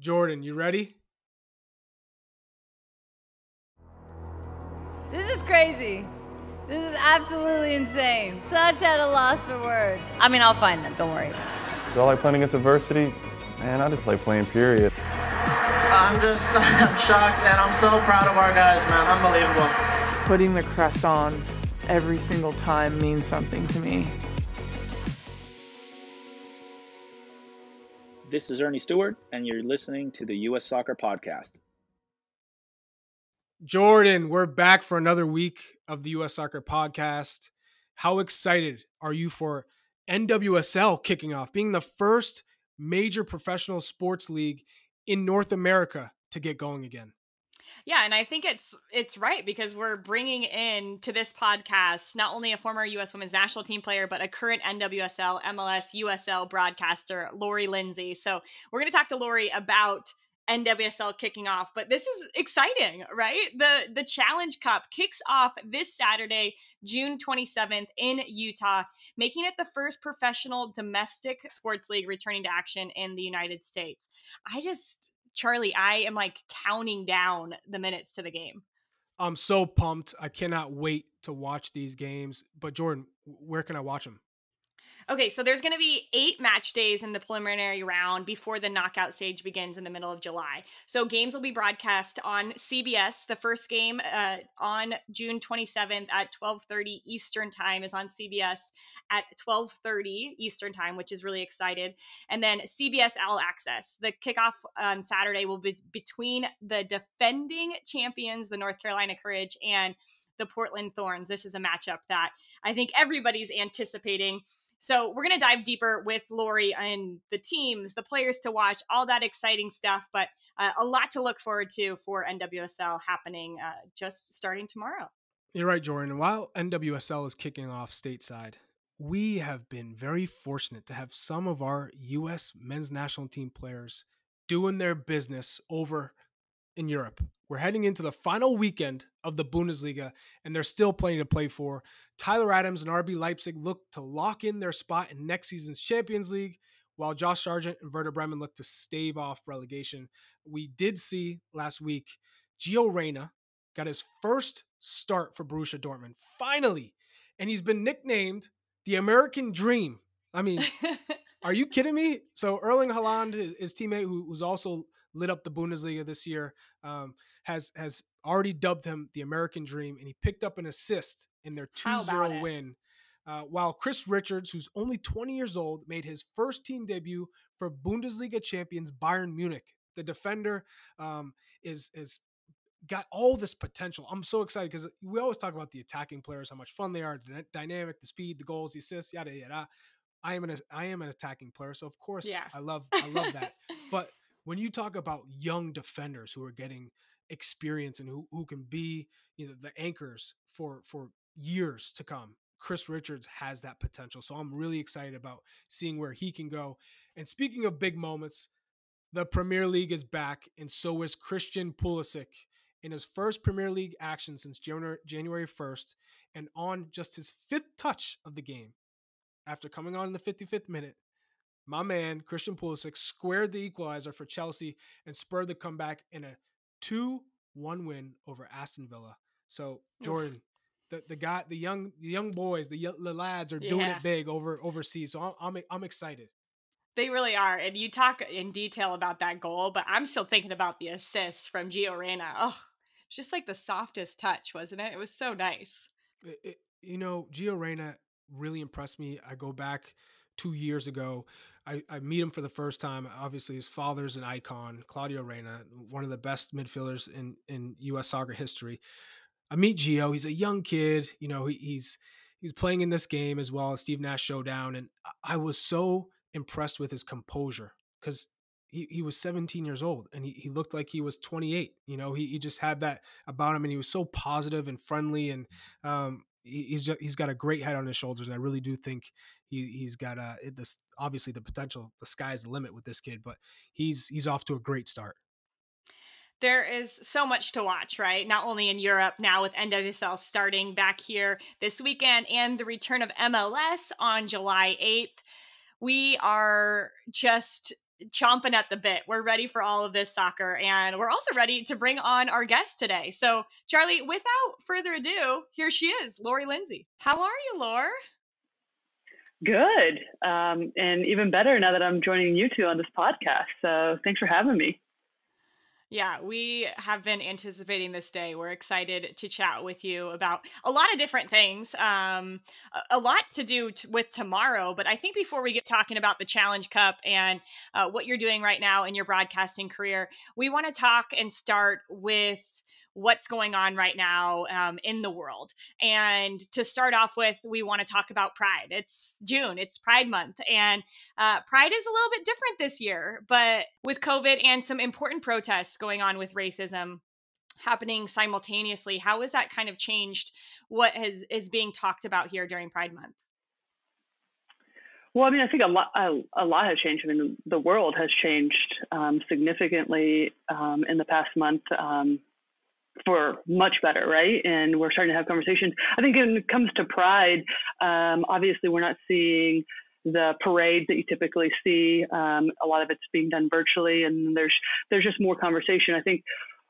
Jordan, you ready? This is crazy. This is absolutely insane. Such at a loss for words. I mean, I'll find them, don't worry. Do I like playing against adversity? Man, I just like playing, period. I'm shocked, and I'm so proud of our guys, man. Unbelievable. Putting the crest on every single time means something to me. This is Ernie Stewart, and you're listening to the U.S. Soccer Podcast. Jordan, we're back for another week of the U.S. Soccer Podcast. How excited are you for NWSL kicking off, being the first major professional sports league in North America to get going again? Yeah, and I think it's right because we're bringing in to this podcast not only a former U.S. Women's National Team player, but a current NWSL, MLS, USL broadcaster, Lori Lindsey. So we're going to talk to Lori about NWSL kicking off, but this is exciting, right? The Challenge Cup kicks off this Saturday, June 27th in Utah, making it the first professional domestic sports league returning to action in the United States. Charlie, I am like counting down the minutes to the game. I'm so pumped. I cannot wait to watch these games. But Jordan, where can I watch them? Okay, so there's going to be 8 match days in the preliminary round before the knockout stage begins in the middle of July. So games will be broadcast on CBS. The first game on June 27th at 12:30 Eastern Time is on CBS at 12:30 Eastern Time, which is really exciting. And then CBS All Access. The kickoff on Saturday will be between the defending champions, the North Carolina Courage, and the Portland Thorns. This is a matchup that I think everybody's anticipating. So we're going to dive deeper with Lori and the teams, the players to watch, all that exciting stuff, but a lot to look forward to for NWSL happening just starting tomorrow. You're right, Jordan. While NWSL is kicking off stateside, we have been very fortunate to have some of our U.S. men's national team players doing their business over in Europe. We're heading into the final weekend of the Bundesliga, and there's still plenty to play for. Tyler Adams and RB Leipzig look to lock in their spot in next season's Champions League, while Josh Sargent and Werder Bremen look to stave off relegation. We did see last week Gio Reyna got his first start for Borussia Dortmund, finally, and he's been nicknamed the American Dream. I mean, are you kidding me? So Erling Haaland, his teammate, who's also lit up the Bundesliga this year, has already dubbed him the American Dream, and he picked up an assist in their 2-0 win. While Chris Richards, who's only 20 years old, made his first team debut for Bundesliga champions Bayern Munich. The defender is got all this potential. I'm so excited because we always talk about the attacking players, how much fun they are, the dynamic, the speed, the goals, the assists, yada yada. I am an attacking player, so of course, yeah. I love that. But when you talk about young defenders who are getting experience and who can be, the anchors for years to come, Chris Richards has that potential. So I'm really excited about seeing where he can go. And speaking of big moments, the Premier League is back, and so is Christian Pulisic in his first Premier League action since January 1st, and on just his 5th touch of the game, after coming on in the 55th minute, my man, Christian Pulisic, squared the equalizer for Chelsea and spurred the comeback in a 2-1 win over Aston Villa. So, Jordan, the young boys, the lads are doing it big overseas. So I'm excited. They really are. And you talk in detail about that goal, but I'm still thinking about the assist from Gio Reyna. Oh, it's just like the softest touch, wasn't it? It was so nice. Gio Reyna really impressed me. I go back 2 years ago, I meet him for the first time. Obviously, his father's an icon, Claudio Reyna, one of the best midfielders in U.S. soccer history. I meet Gio. He's a young kid. He's playing in this game as well as Steve Nash Showdown. And I was so impressed with his composure because he was 17 years old and he looked like he was 28. He just had that about him, and he was so positive and friendly, and he's got a great head on his shoulders, and I really do think he's got this. Obviously, the potential, the sky's the limit with this kid, but he's off to a great start. There is so much to watch, right? Not only in Europe now with NWSL starting back here this weekend, and the return of MLS on July 8th. We are just chomping at the bit. We're ready for all of this soccer, and we're also ready to bring on our guest today. So, Charlie, without further ado, here she is, Lori Lindsey. How are you, Lore? Good. And even better now that I'm joining you two on this podcast. So thanks for having me. Yeah, we have been anticipating this day. We're excited to chat with you about a lot of different things, a lot to do with tomorrow. But I think before we get talking about the Challenge Cup and what you're doing right now in your broadcasting career, we want to talk and start with what's going on right now in the world. And to start off with, we want to talk about Pride. It's June, it's Pride Month, and Pride is a little bit different this year, but with COVID and some important protests going on with racism happening simultaneously, how has that kind of changed what is being talked about here during Pride Month? Well, I mean, I think a lot has changed. I mean, the world has changed significantly in the past month. For much better, right? And we're starting to have conversations. I think when it comes to Pride, obviously we're not seeing the parade that you typically see. A lot of it's being done virtually, and there's just more conversation. I think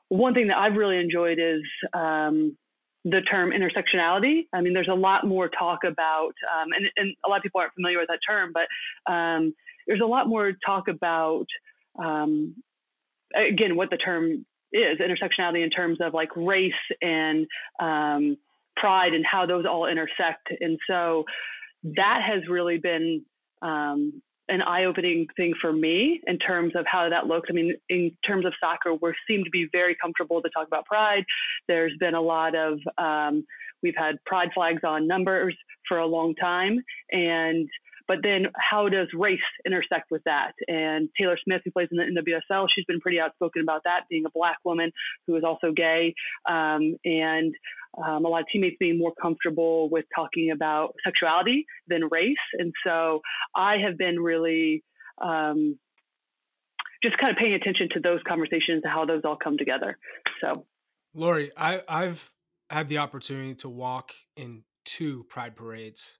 one thing that I've really enjoyed is the term intersectionality. I mean, there's a lot more talk about, and a lot of people aren't familiar with that term, but there's a lot more talk about, again, what the term is, intersectionality in terms of like race and pride and how those all intersect. And so that has really been an eye-opening thing for me in terms of how that looks. I mean, in terms of soccer, we seem to be very comfortable to talk about pride. There's been a lot of, we've had pride flags on numbers for a long time. But then how does race intersect with that? And Taylor Smith, who plays in the NWSL, she's been pretty outspoken about that, being a Black woman who is also gay. A lot of teammates being more comfortable with talking about sexuality than race. And so I have been really just kind of paying attention to those conversations and how those all come together. So, Lori, I've had the opportunity to walk in two Pride parades,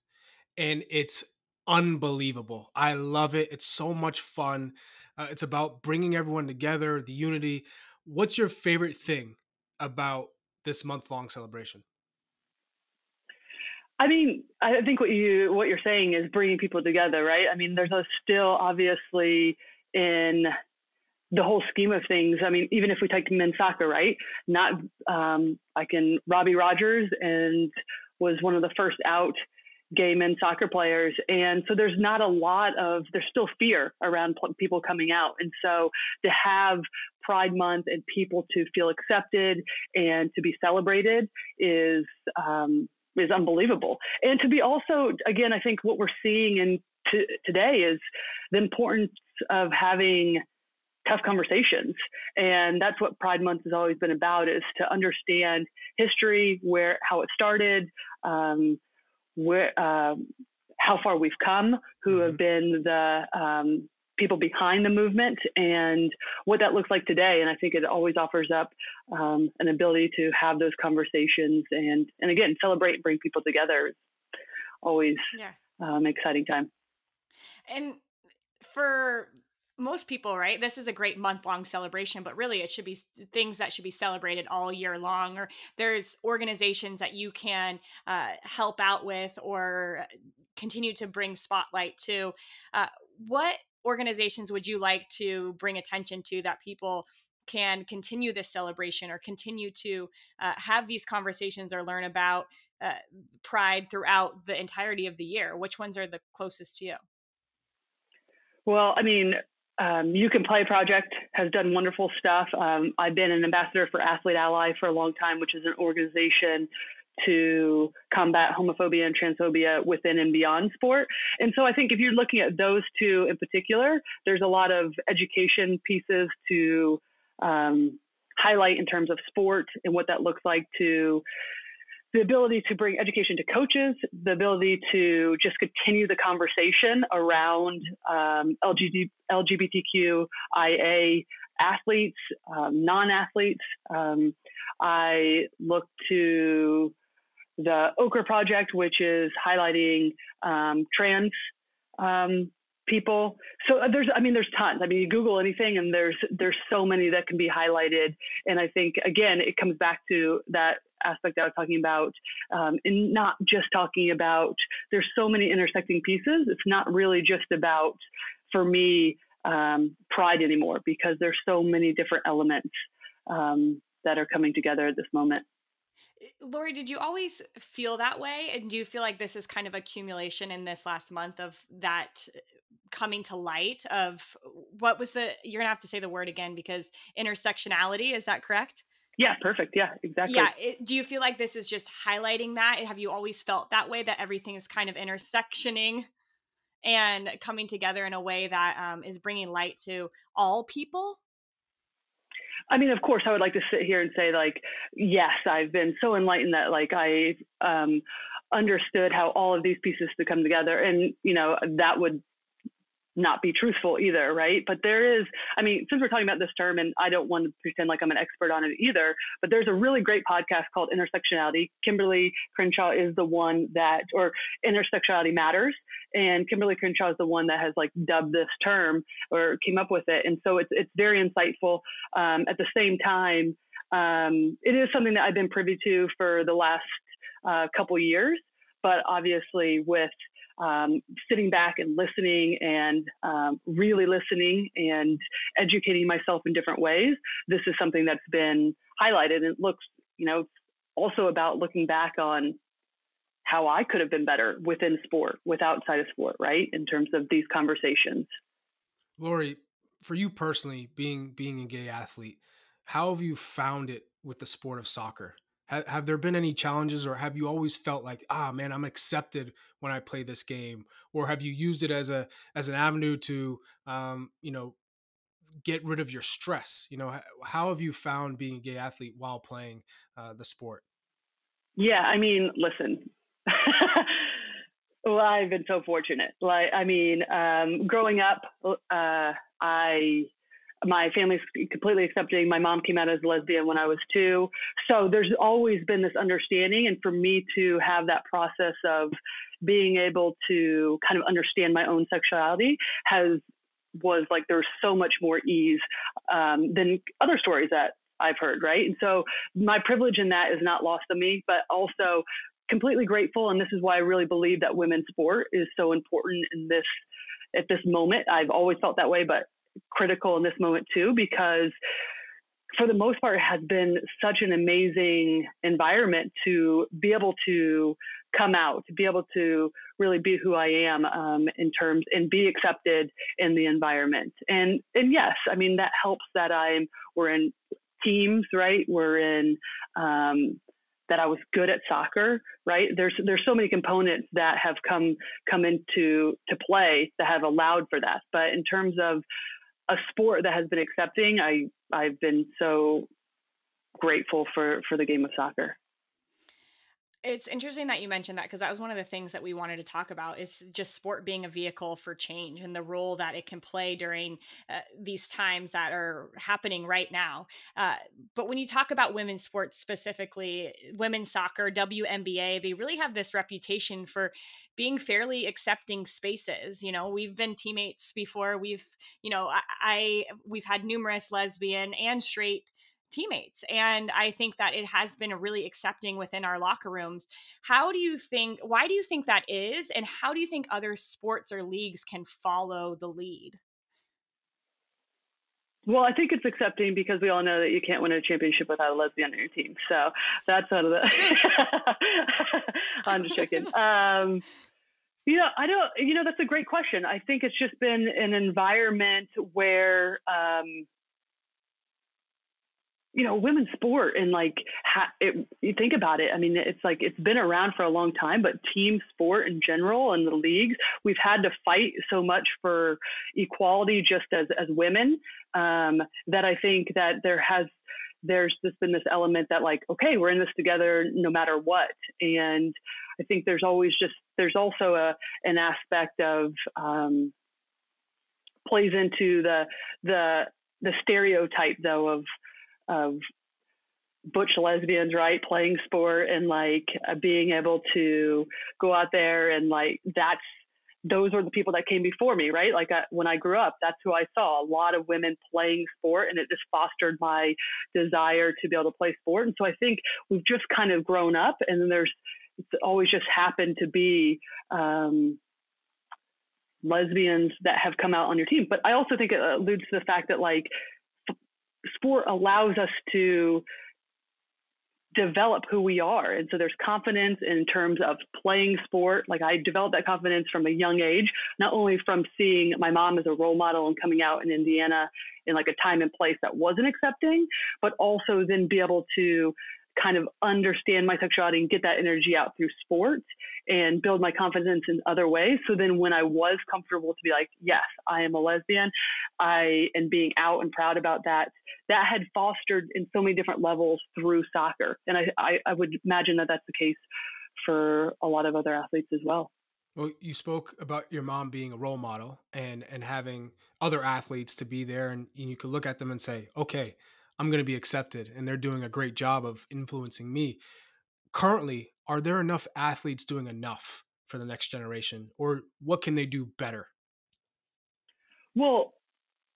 and it's unbelievable. I love it. It's so much fun. It's about bringing everyone together, the unity. What's your favorite thing about this month-long celebration? I mean, I think what you're saying is bringing people together, right? I mean, there's still obviously in the whole scheme of things. I mean, even if we take men's soccer, right? Not Robbie Rogers and was one of the first out gay men soccer players. And so there's not a lot of, there's still fear around people coming out. And so to have Pride Month and people to feel accepted and to be celebrated is unbelievable. And to be also, again, I think what we're seeing today is the importance of having tough conversations. And that's what Pride Month has always been about, is to understand history, how it started, how far we've come, who have been the people behind the movement, and what that looks like today. And I think it always offers up an ability to have those conversations and again, celebrate and bring people together. It's always an exciting time. And for most people, right? This is a great month-long celebration, but really it should be things that should be celebrated all year long, or there's organizations that you can help out with or continue to bring spotlight to. What organizations would you like to bring attention to that people can continue this celebration or continue to have these conversations or learn about pride throughout the entirety of the year? Which ones are the closest to you? Well, I mean, You Can Play Project has done wonderful stuff. I've been an ambassador for Athlete Ally for a long time, which is an organization to combat homophobia and transphobia within and beyond sport. And so I think if you're looking at those two in particular, there's a lot of education pieces to highlight in terms of sport and what that looks like, to the ability to bring education to coaches, the ability to just continue the conversation around LGBTQIA athletes, non-athletes. I look to the Okra Project, which is highlighting trans people. So there's tons. I mean, you Google anything and there's so many that can be highlighted. And I think, again, it comes back to that aspect that I was talking about, and not just talking about, there's so many intersecting pieces. It's not really just about, for me, pride anymore, because there's so many different elements that are coming together at this moment. Lori, did you always feel that way? And do you feel like this is kind of accumulation in this last month of that coming to light of what was the, you're gonna have to say the word again, because intersectionality, is that correct? Yeah, perfect. Yeah, exactly. Yeah. Do you feel like this is just highlighting that? Have you always felt that way, that everything is kind of intersectioning and coming together in a way that is bringing light to all people? I mean, of course, I would like to sit here and say, like, yes, I've been so enlightened that, like, I understood how all of these pieces to come together. And, you know, that would not be truthful either, right? But there is, I mean, since we're talking about this term, and I don't want to pretend like I'm an expert on it either, but there's a really great podcast called Intersectionality. Kimberly Crenshaw is the one that, or Intersectionality Matters, and Kimberly Crenshaw is the one that has, like, dubbed this term or came up with it. And so it's very insightful. At the same time, it is something that I've been privy to for the last couple years, but obviously with sitting back and listening and really listening and educating myself in different ways, this is something that's been highlighted. And it looks, you know, also about looking back on how I could have been better within sport, with outside of sport, right? In terms of these conversations. Lori, for you personally, being a gay athlete, how have you found it with the sport of soccer? Have there been any challenges, or have you always felt like, man, I'm accepted when I play this game? Or have you used it as an avenue to, you know, get rid of your stress? You know, how have you found being a gay athlete while playing the sport? Yeah, I mean, listen, well, I've been so fortunate. Like, I mean, growing up, my family's completely accepting. My mom came out as a lesbian when I was 2. So there's always been this understanding. And for me to have that process of being able to kind of understand my own sexuality was like, there's so much more ease than other stories that I've heard, right? And so my privilege in that is not lost on me, but also completely grateful. And this is why I really believe that women's sport is so important at this moment. I've always felt that way, but critical in this moment too, because for the most part, it has been such an amazing environment to be able to come out, to be able to really be who I am and be accepted in the environment. And yes, I mean, that helps that we're in teams, right? We're in, that I was good at soccer, right? There's so many components that have come into play that have allowed for that. But in terms of a sport that has been accepting, I've been so grateful for the game of soccer. It's interesting that you mentioned that, because that was one of the things that we wanted to talk about, is just sport being a vehicle for change and the role that it can play during these times that are happening right now. But when you talk about women's sports specifically, women's soccer, WNBA, they really have this reputation for being fairly accepting spaces. You know, we've been teammates before. We've had numerous lesbian and straight teammates. And I think that it has been really accepting within our locker rooms. Why do you think that is? And how do you think other sports or leagues can follow the lead? Well, I think it's accepting because we all know that you can't win a championship without a lesbian on your team. So that's out of the, I'm just joking. That's a great question. I think it's just been an environment where, you know, women's sport and like you think about it. I mean, it's like, it's been around for a long time, but team sport in general and the leagues, we've had to fight so much for equality just as women, that I think that there's just been this element that like, okay, we're in this together no matter what. And I think there's also an aspect of, plays into the stereotype though of butch lesbians, right? Playing sport and like being able to go out there and like, that's those are the people that came before me, right? Like when I grew up, that's who I saw, a lot of women playing sport, and it just fostered my desire to be able to play sport. And so I think we've just kind of grown up, and then it's always just happened to be lesbians that have come out on your team. But I also think it alludes to the fact that like sport allows us to develop who we are. And so there's confidence in terms of playing sport. Like I developed that confidence from a young age, not only from seeing my mom as a role model and coming out in Indiana in like a time and place that wasn't accepting, but also then be able to kind of understand my sexuality and get that energy out through sport and build my confidence in other ways. So then when I was comfortable to be like, yes, I am a lesbian, and being out and proud about that, that had fostered in so many different levels through soccer. And I would imagine that that's the case for a lot of other athletes as well. Well, you spoke about your mom being a role model and having other athletes to be there, and you could look at them and say, okay, I'm going to be accepted, and they're doing a great job of influencing me. Currently, are there enough athletes doing enough for the next generation, or what can they do better? Well,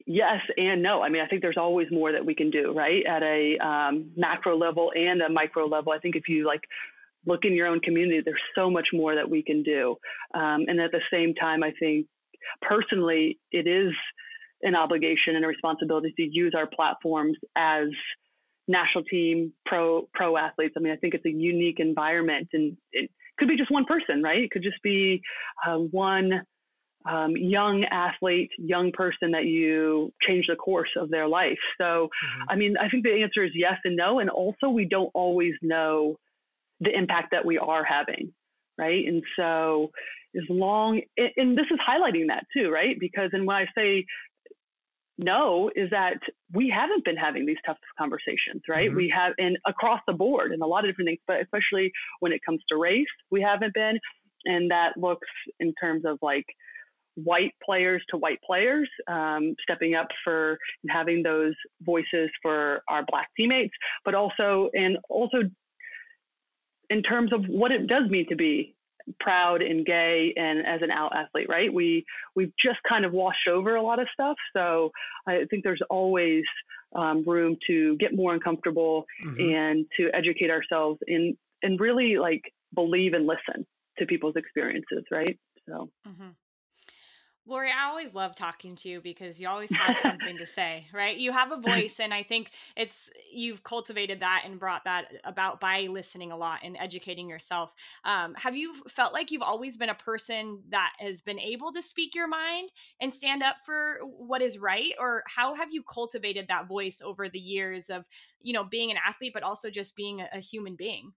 yes and no. I mean, I think there's always more that we can do, right? At a macro level and a micro level. I think if you like look in your own community, there's so much more that we can do. And at the same time, I think personally, it is an obligation and a responsibility to use our platforms as national team pro athletes. I mean, I think it's a unique environment, and it could be just one person, right? It could just be one young athlete, young person that you change the course of their life. So, I mean, I think the answer is yes and no. And also we don't always know the impact that we are having, right? And so as long, and this is highlighting that too, right? Because, and when I say no, is that we haven't been having these tough conversations, right? We have, and across the board and a lot of different things, but especially when it comes to race, we haven't been. And that looks in terms of like white players to white players, stepping up for and having those voices for our Black teammates, but also in terms of what it does mean to be proud and gay and as an out athlete, right? We've just kind of washed over a lot of stuff. So I think there's always room to get more uncomfortable and to educate ourselves and really like believe and listen to people's experiences, right? So. Lori, I always love talking to you because you always have something to say, right? You have a voice, and I think you've cultivated that and brought that about by listening a lot and educating yourself. Have you felt like you've always been a person that has been able to speak your mind and stand up for what is right? Or how have you cultivated that voice over the years of, you know, being an athlete, but also just being a human being?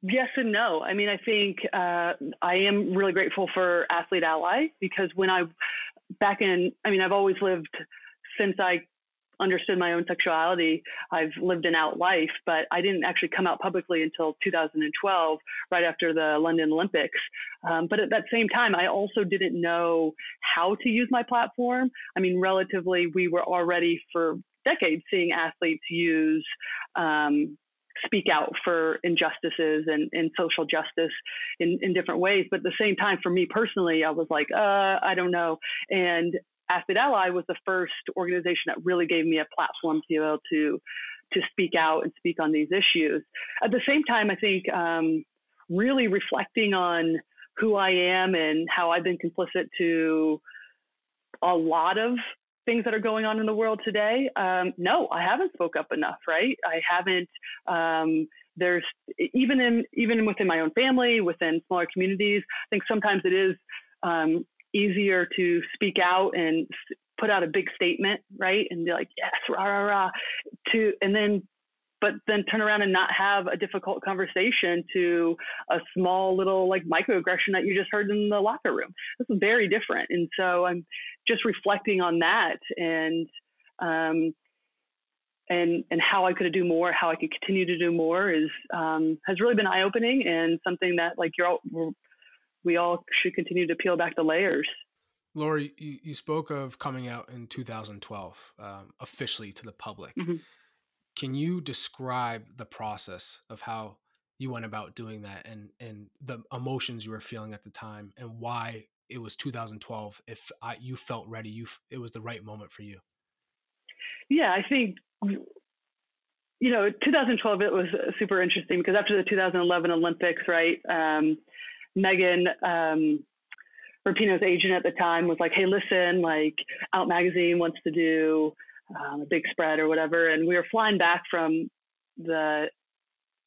Yes and no. I mean, I think I am really grateful for Athlete Ally, because I've always lived, since I understood my own sexuality, I've lived an out life, but I didn't actually come out publicly until 2012, right after the London Olympics. But at that same time, I also didn't know how to use my platform. I mean, relatively, we were already for decades seeing athletes use speak out for injustices and social justice in different ways. But at the same time, for me personally, I was like, I don't know. And Athlete Ally was the first organization that really gave me a platform to be able to speak out and speak on these issues. At the same time, I think really reflecting on who I am and how I've been complicit to a lot of things that are going on in the world today. No, I haven't spoke up enough, right? I haven't. There's even within my own family, within smaller communities, I think sometimes it is easier to speak out and put out a big statement, right? And be like, yes, rah, rah, rah, but then turn around and not have a difficult conversation to a small little like microaggression that you just heard in the locker room. This is very different. And so I'm just reflecting on that and how I could do more, how I could continue to do more has really been eye-opening, and something that like we all should continue to peel back the layers. Lori, you spoke of coming out in 2012, officially to the public. Can you describe the process of how you went about doing that, and the emotions you were feeling at the time, and why it was 2012. If you felt ready, it was the right moment for you. Yeah, I think, you know, 2012, it was super interesting because after the 2011 Olympics, right, Megan Rapinoe's agent at the time was like, hey, listen, like Out Magazine wants to do a big spread or whatever. And we were flying back from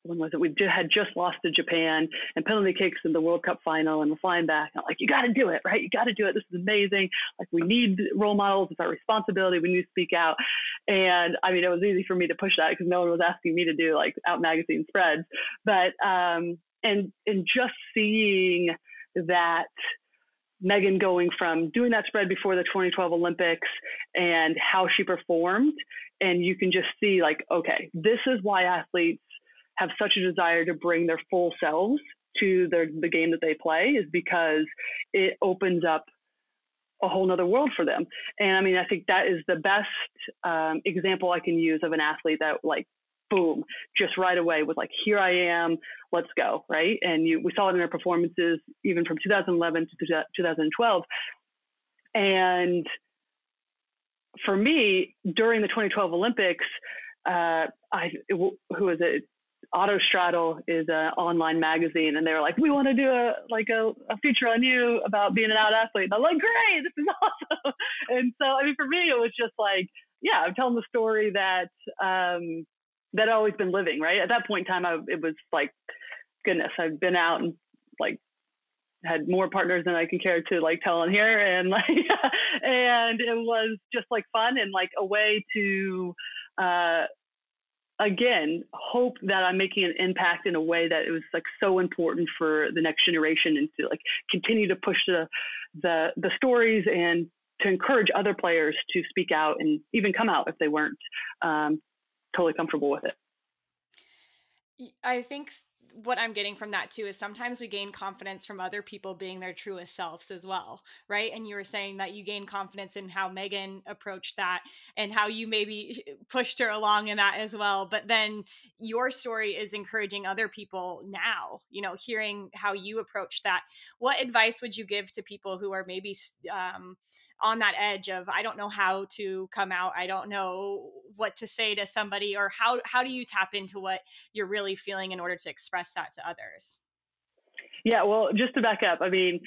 we had just lost to Japan and penalty kicks in the World Cup final, and we're flying back. I'm like, you got to do it, right? You got to do it. This is amazing. Like, we need role models. It's our responsibility. We need to speak out. And I mean, it was easy for me to push that because no one was asking me to do like Out Magazine spreads. But, and just seeing that Megan going from doing that spread before the 2012 Olympics and how she performed, and you can just see like, okay, this is why athletes have such a desire to bring their full selves to the game that they play, is because it opens up a whole nother world for them. And I mean, I think that is the best example I can use of an athlete that like, boom, just right away was like, here I am, let's go, right? And we saw it in our performances, even from 2011 to 2012. And for me, during the 2012 Olympics, Auto Straddle is an online magazine, and they were like, we want to do a feature on you about being an out athlete. And I'm like, great, this is awesome. And so, I mean, for me, it was just like, yeah, I'm telling the story that, that I've always been living, right? At that point in time, it was like, goodness, I've been out and like had more partners than I can care to like tell on here. And like, and it was just like fun and like a way to, again, hope that I'm making an impact in a way that it was like so important for the next generation, and to like continue to push the stories and to encourage other players to speak out and even come out if they weren't totally comfortable with it. I think what I'm getting from that too is sometimes we gain confidence from other people being their truest selves as well, right? And you were saying that you gain confidence in how Megan approached that and how you maybe pushed her along in that as well. But then your story is encouraging other people now, you know, hearing how you approach that. What advice would you give to people who are maybe on that edge of, I don't know how to come out, I don't know what to say to somebody, or how do you tap into what you're really feeling in order to express that to others? Yeah, well, just to back up, I mean,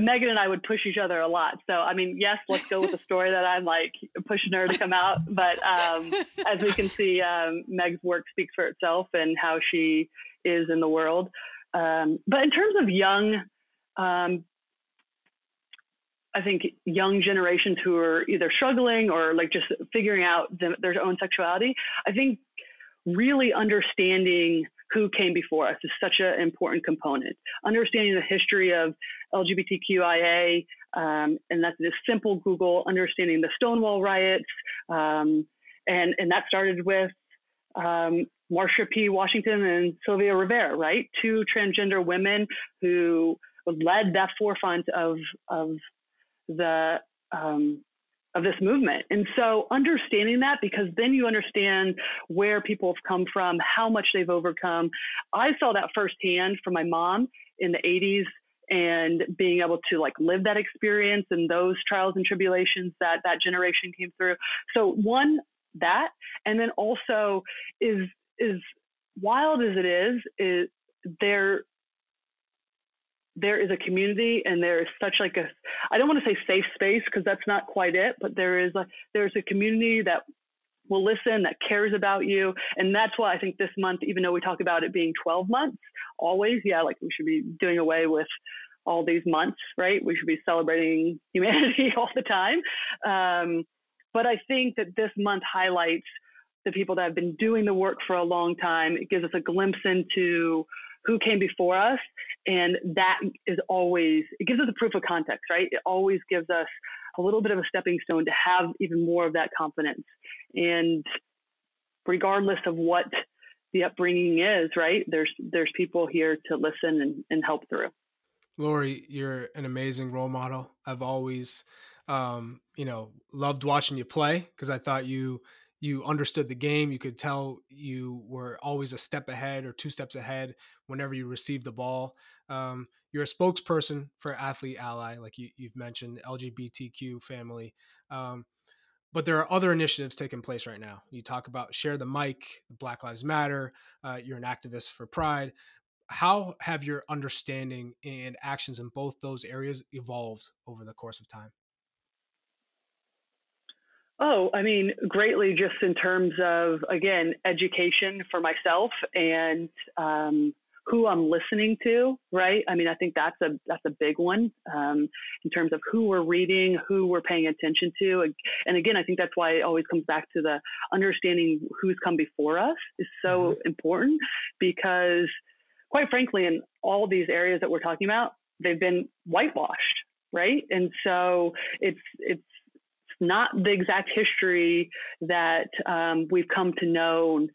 Megan and I would push each other a lot. So, I mean, yes, let's go with the story that I'm like pushing her to come out. But as we can see, Meg's work speaks for itself and how she is in the world. But in terms of young generations who are either struggling or like just figuring out their own sexuality, I think really understanding who came before us is such an important component. Understanding the history of LGBTQIA, and that's just simple Google, understanding the Stonewall riots, and that started with Marsha P. Washington and Sylvia Rivera, right? Two transgender women who led that forefront of this movement. And so understanding that, because then you understand where people have come from, how much they've overcome. I saw that firsthand from my mom in the 80s, and being able to like live that experience and those trials and tribulations that generation came through. So one, that, and then also is wild as it is there is a community, and there is such like a, I don't want to say safe space because that's not quite it, but there's a community that will listen, that cares about you. And that's why I think this month, even though we talk about it being 12 months always, yeah, like we should be doing away with all these months, right? We should be celebrating humanity all the time. But I think that this month highlights the people that have been doing the work for a long time. It gives us a glimpse into who came before us. And that is always, it gives us a proof of context, right? It always gives us a little bit of a stepping stone to have even more of that confidence. And regardless of what the upbringing is, right? There's people here to listen and help through. Lori, you're an amazing role model. I've always, loved watching you play because I thought you you understood the game. You could tell you were always a step ahead or two steps ahead whenever you received the ball. You're a spokesperson for Athlete Ally, like you've mentioned, LGBTQ family. But there are other initiatives taking place right now. You talk about Share the Mic, Black Lives Matter. You're an activist for Pride. How have your understanding and actions in both those areas evolved over the course of time? Oh, I mean, greatly, just in terms of, again, education for myself and who I'm listening to, right? I mean, I think that's a big one in terms of who we're reading, who we're paying attention to. And again, I think that's why it always comes back to the understanding who's come before us is so important, because quite frankly, in all these areas that we're talking about, they've been whitewashed, right? And so it's not the exact history that we've come to know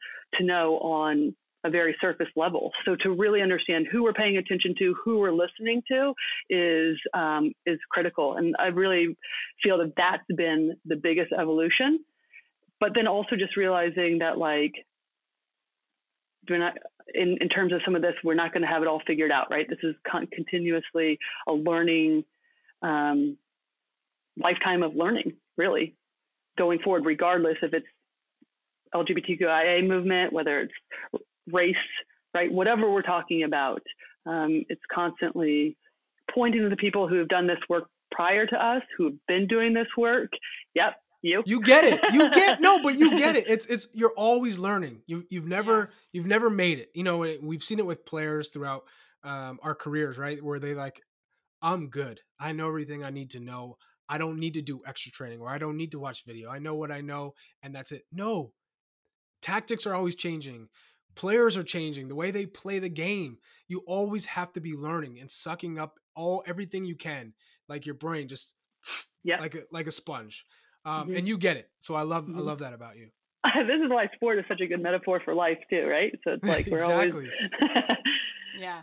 on a very surface level. So to really understand who we're paying attention to, who we're listening to is critical. And I really feel that that's been the biggest evolution. But then also just realizing that, like, we're not, in terms of some of this, we're not going to have it all figured out, right? This is continuously a learning, lifetime of learning, really, going forward, regardless if it's LGBTQIA movement, whether it's race, right? Whatever we're talking about, it's constantly pointing to the people who have done this work prior to us, who have been doing this work. Yep, you get it. You get it. It's you're always learning. You've never made it. You know, we've seen it with players throughout our careers, right? Where they like, I'm good. I know everything I need to know. I don't need to do extra training, or I don't need to watch video. I know what I know, and that's it. No, tactics are always changing. Players are changing the way they play the game. You always have to be learning and sucking up everything you can, like your brain, just like a sponge. And you get it. So I love I love that about you. This is why sport is such a good metaphor for life too, right? So it's like we're exactly. always yeah.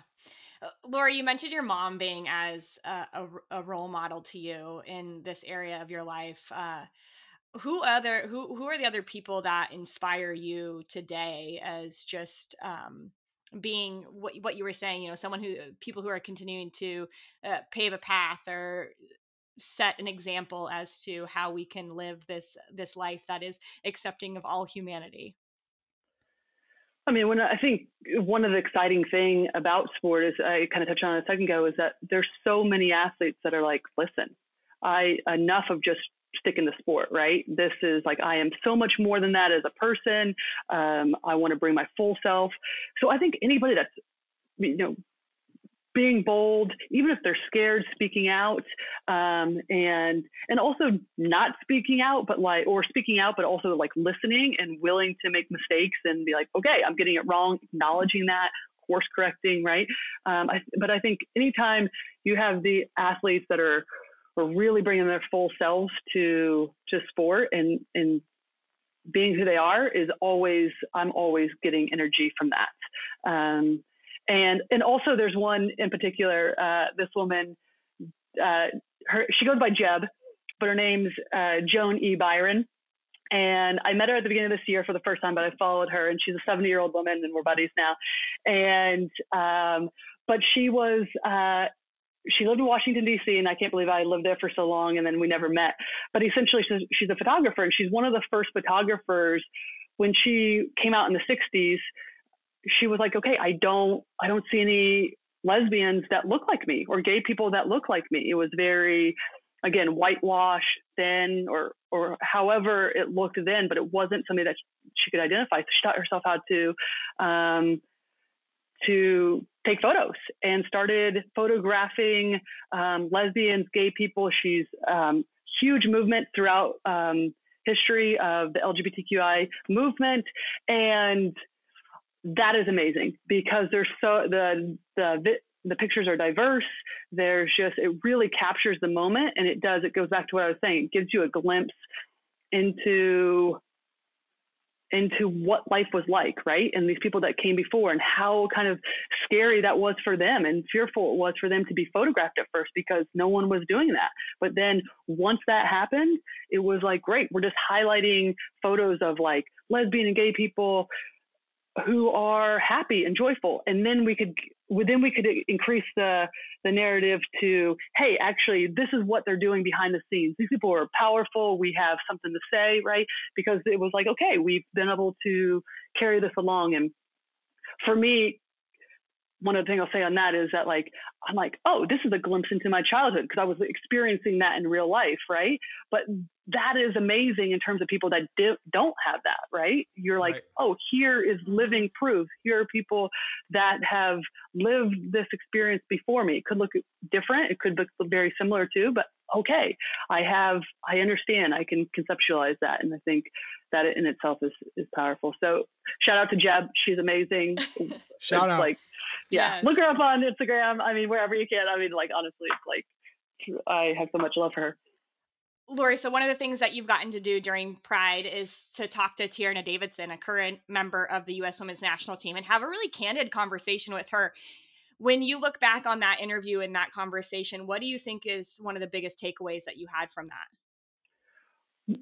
Lori, you mentioned your mom being as a role model to you in this area of your life. Who are the other people that inspire you today as just being what you were saying, you know, people who are continuing to pave a path or set an example as to how we can live this life that is accepting of all humanity? I mean, I think one of the exciting thing about sport is, I kind of touched on it a second ago, is that there's so many athletes that are like, listen, enough of just sticking to sport, right? This is like, I am so much more than that as a person. I want to bring my full self. So I think anybody that's, you know, being bold, even if they're scared, speaking out, and also not speaking out, but also like listening and willing to make mistakes and be like, okay, I'm getting it wrong, acknowledging that, course correcting, right? But I think anytime you have the athletes that are really bringing their full selves to sport and being who they are I'm always getting energy from that. And also there's one in particular, this woman, she goes by Jeb, but her name's Joan E. Byron. And I met her at the beginning of this year for the first time, but I followed her, and she's a 70-year-old woman and we're buddies now. And, but she lived in Washington, D.C., and I can't believe I lived there for so long and then we never met. But essentially she's a photographer, and she's one of the first photographers. When she came out in the 60s, she was like, okay, I don't see any lesbians that look like me or gay people that look like me. It was very, again, whitewashed, thin, or however it looked then, but it wasn't something that she could identify. So she taught herself how to take photos and started photographing lesbians, gay people. She's huge movement throughout history of the LGBTQI movement, and that is amazing because there's the pictures are diverse. There's just, it really captures the moment, and it goes back to what I was saying. It gives you a glimpse into what life was like, right? And these people that came before and how kind of scary that was for them and fearful it was for them to be photographed at first because no one was doing that. But then once that happened, it was like, great, we're just highlighting photos of like lesbian and gay people who are happy and joyful. And then we could increase the narrative to, hey, actually, this is what they're doing behind the scenes. These people are powerful. We have something to say, right? Because it was like, okay, we've been able to carry this along. And for me, one of the things I'll say on that is that, like, I'm like, oh, this is a glimpse into my childhood because I was experiencing that in real life, right? But that is amazing in terms of people that don't have that, right? You're like, right. Oh, here is living proof. Here are people that have lived this experience before me. It could look different. It could look very similar too, but okay, I understand. I can conceptualize that, and I think that it in itself is powerful. So shout out to Jeb. She's amazing. Shout out. Like, yeah, yes. Look her up on Instagram. I mean, wherever you can. I mean, like, honestly, like, I have so much love for her. Lori, so one of the things that you've gotten to do during Pride is to talk to Tierna Davidson, a current member of the U.S. Women's National Team, and have a really candid conversation with her. When you look back on that interview and that conversation, what do you think is one of the biggest takeaways that you had from that?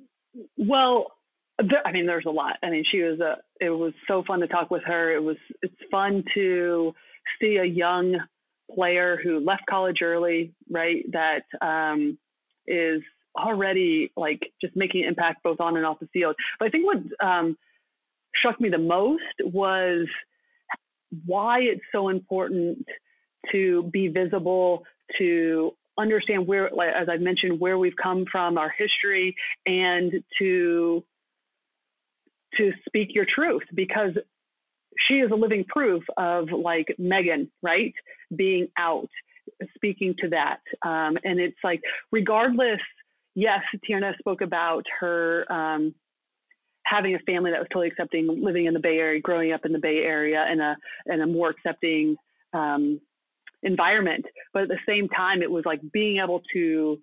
Well, there's a lot. I mean, it was so fun to talk with her. It's fun to see a young player who left college early, right? That is already like just making an impact both on and off the field. But I think what struck me the most was why it's so important to be visible, to understand where, like, as I mentioned, where we've come from, our history, and to speak your truth, because she is a living proof of, like, Megan, right? Being out, speaking to that. And it's like, regardless, yes, Tierna spoke about her having a family that was totally accepting, living in the Bay Area, growing up in the Bay Area in a more accepting environment. But at the same time, it was like being able to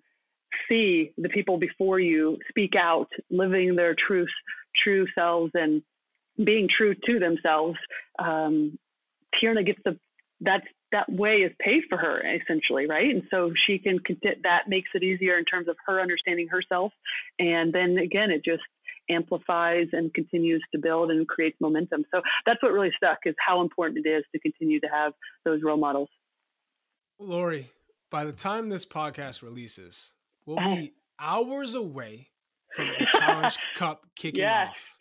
see the people before you speak out, living their true selves and being true to themselves. Tierna gets that way is paid for her, essentially, right? And so she can, that makes it easier in terms of her understanding herself. And then again, it just amplifies and continues to build and creates momentum. So that's what really stuck, is how important it is to continue to have those role models. Lori, by the time this podcast releases, we'll be hours away from the Challenge Cup kicking off.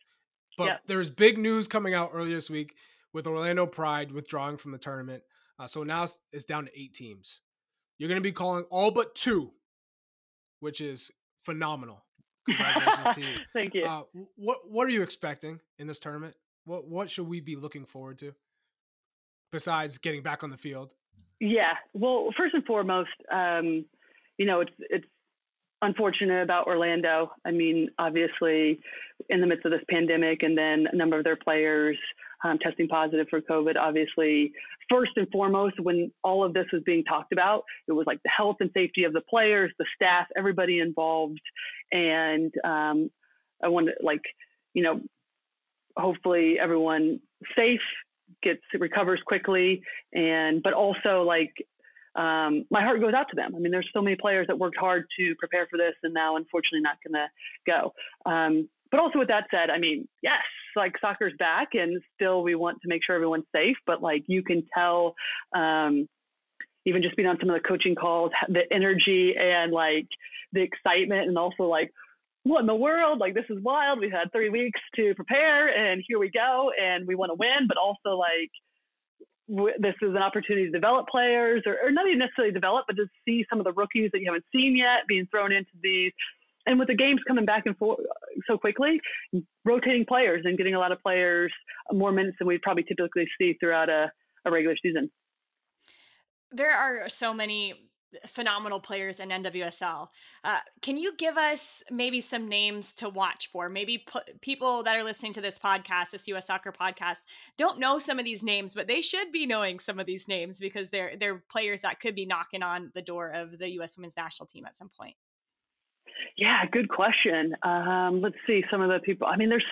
But there's big news coming out earlier this week with Orlando Pride withdrawing from the tournament. So now it's down to 8 teams. You're going to be calling all but 2, which is phenomenal. Congratulations to you. Thank you. What are you expecting in this tournament? What should we be looking forward to besides getting back on the field? Yeah. Well, first and foremost, it's unfortunate about Orlando. I mean, obviously, in the midst of this pandemic, and then a number of their players testing positive for COVID. Obviously, first and foremost, when all of this was being talked about, it was like the health and safety of the players, the staff, everybody involved. And I wanted, like, you know, hopefully everyone safe, recovers quickly, but also, like, my heart goes out to them. I mean, there's so many players that worked hard to prepare for this, and now, unfortunately, not going to go. But also, with that said, I mean, yes, like, soccer's back, and still we want to make sure everyone's safe. But, like, you can tell, even just being on some of the coaching calls, the energy and, like, the excitement, and also, like, what in the world? Like, this is wild. We've had 3 weeks to prepare, and here we go, and we want to win. But also, like, this is an opportunity to develop players, or not even necessarily develop, but to see some of the rookies that you haven't seen yet being thrown into these. And with the games coming back and forth so quickly, rotating players and getting a lot of players more minutes than we probably typically see throughout a regular season. There are so many phenomenal players in NWSL. Can you give us maybe some names to watch for? Maybe people that are listening to this podcast, this U.S. Soccer podcast, don't know some of these names, but they should be knowing some of these names, because they're players that could be knocking on the door of the U.S. Women's National Team at some point. Yeah, good question. Let's see some of the people. I mean, there's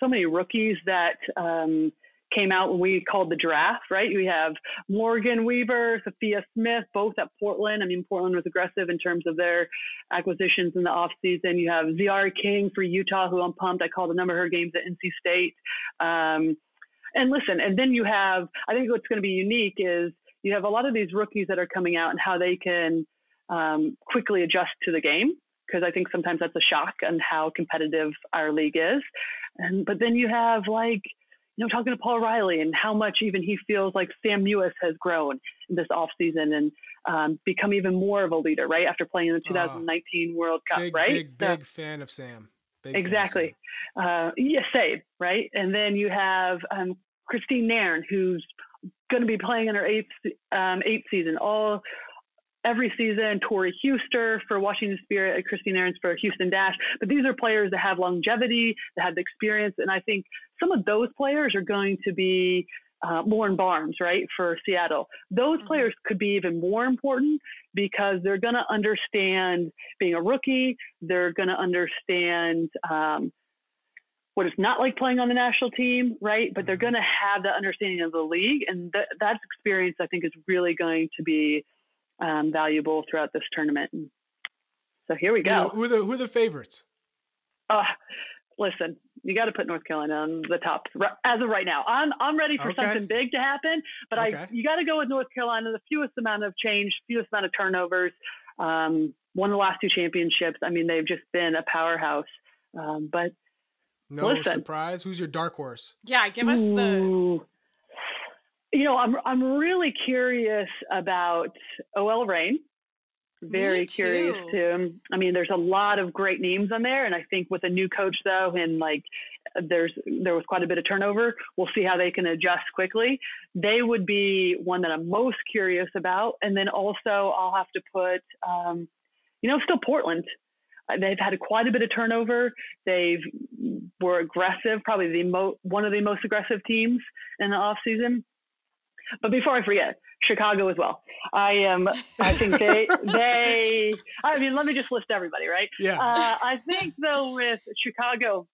so many rookies that came out when we called the draft, right? We have Morgan Weaver, Sophia Smith, both at Portland. I mean, Portland was aggressive in terms of their acquisitions in the offseason. You have Ziara King for Utah, who I'm pumped. I called a number of her games at NC State. And listen, and then you have, I think what's going to be unique is you have a lot of these rookies that are coming out and how they can quickly adjust to the game, because I think sometimes that's a shock on how competitive our league is. But then you have, like, you know, talking to Paul Riley and how much even he feels like Sam Mewis has grown in this offseason and become even more of a leader, right, after playing in the 2019 World Cup, right? Big fan of Sam. Exactly. Yes, same, right? And then you have Christine Nairn, who's going to be playing in her eighth season, every season. Tori Huester for Washington Spirit, Christine Ahrens for Houston Dash. But these are players that have longevity, that have the experience. And I think some of those players are going to be Lauren Barnes, right, for Seattle. Those players could be even more important because they're going to understand being a rookie. They're going to understand what it's not like playing on the national team, right? But they're going to have that understanding of the league. And that experience, I think, is really going to be valuable throughout this tournament. So here we go. Who are the favorites? Listen, you got to put North Carolina on the top as of right now. I'm ready for something big to happen, but you got to go with North Carolina. The fewest amount of change, fewest amount of turnovers. Won the last two championships. I mean, they've just been a powerhouse. But no surprise. Who's your dark horse? Yeah, give us the. You know, I'm really curious about OL Reign. Very curious too. I mean, there's a lot of great names on there, and I think with a new coach though, and like there was quite a bit of turnover. We'll see how they can adjust quickly. They would be one that I'm most curious about, and then also I'll have to put, still Portland. They've had quite a bit of turnover. They were aggressive, probably one of the most aggressive teams in the off season. But before I forget, Chicago as well. I think they. I mean, let me just list everybody, right? Yeah. I think though with Chicago,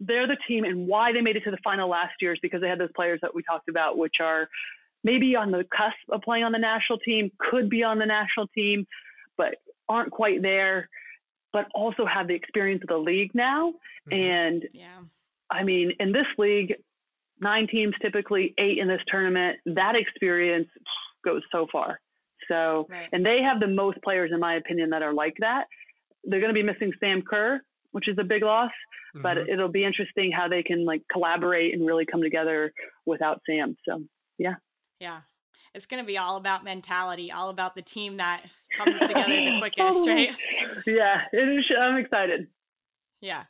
they're the team, and why they made it to the final last year is because they had those players that we talked about, which are maybe on the cusp of playing on the national team, could be on the national team, but aren't quite there, but also have the experience of the league now. And I mean, in this league, 9 teams, typically 8 in this tournament. That experience goes so far. So, and they have the most players, in my opinion, that are like that. They're going to be missing Sam Kerr, which is a big loss, but it'll be interesting how they can like collaborate and really come together without Sam. So, yeah. It's going to be all about mentality, all about the team that comes together the quickest, right? Yeah, it is. I'm excited. Yeah.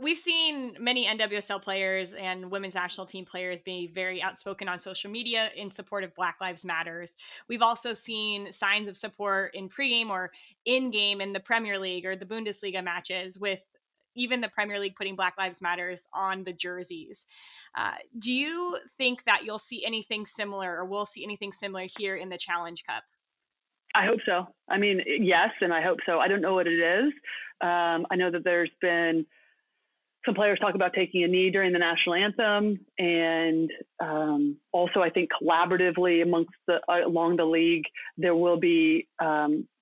We've seen many NWSL players and women's national team players be very outspoken on social media in support of Black Lives Matters. We've also seen signs of support in pregame or in-game in the Premier League or the Bundesliga matches, with even the Premier League putting Black Lives Matters on the jerseys. Do you think that you'll see anything similar, or we'll see anything similar here in the Challenge Cup? I hope so. I mean, yes, and I hope so. I don't know what it is. I know that there's been some players talk about taking a knee during the national anthem, and also I think collaboratively amongst along the league, there will be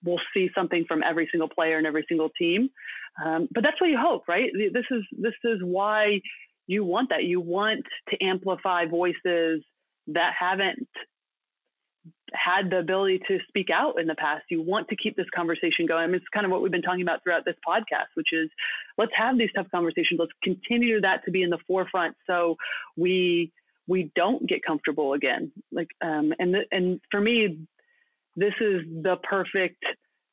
we'll see something from every single player and every single team. But that's what you hope, right? This is why you want that. You want to amplify voices that haven't had the ability to speak out in the past. You want to keep this conversation going. I mean, it's kind of what we've been talking about throughout this podcast, which is let's have these tough conversations. Let's continue that to be in the forefront, so we don't get comfortable again. Like, and for me, this is the perfect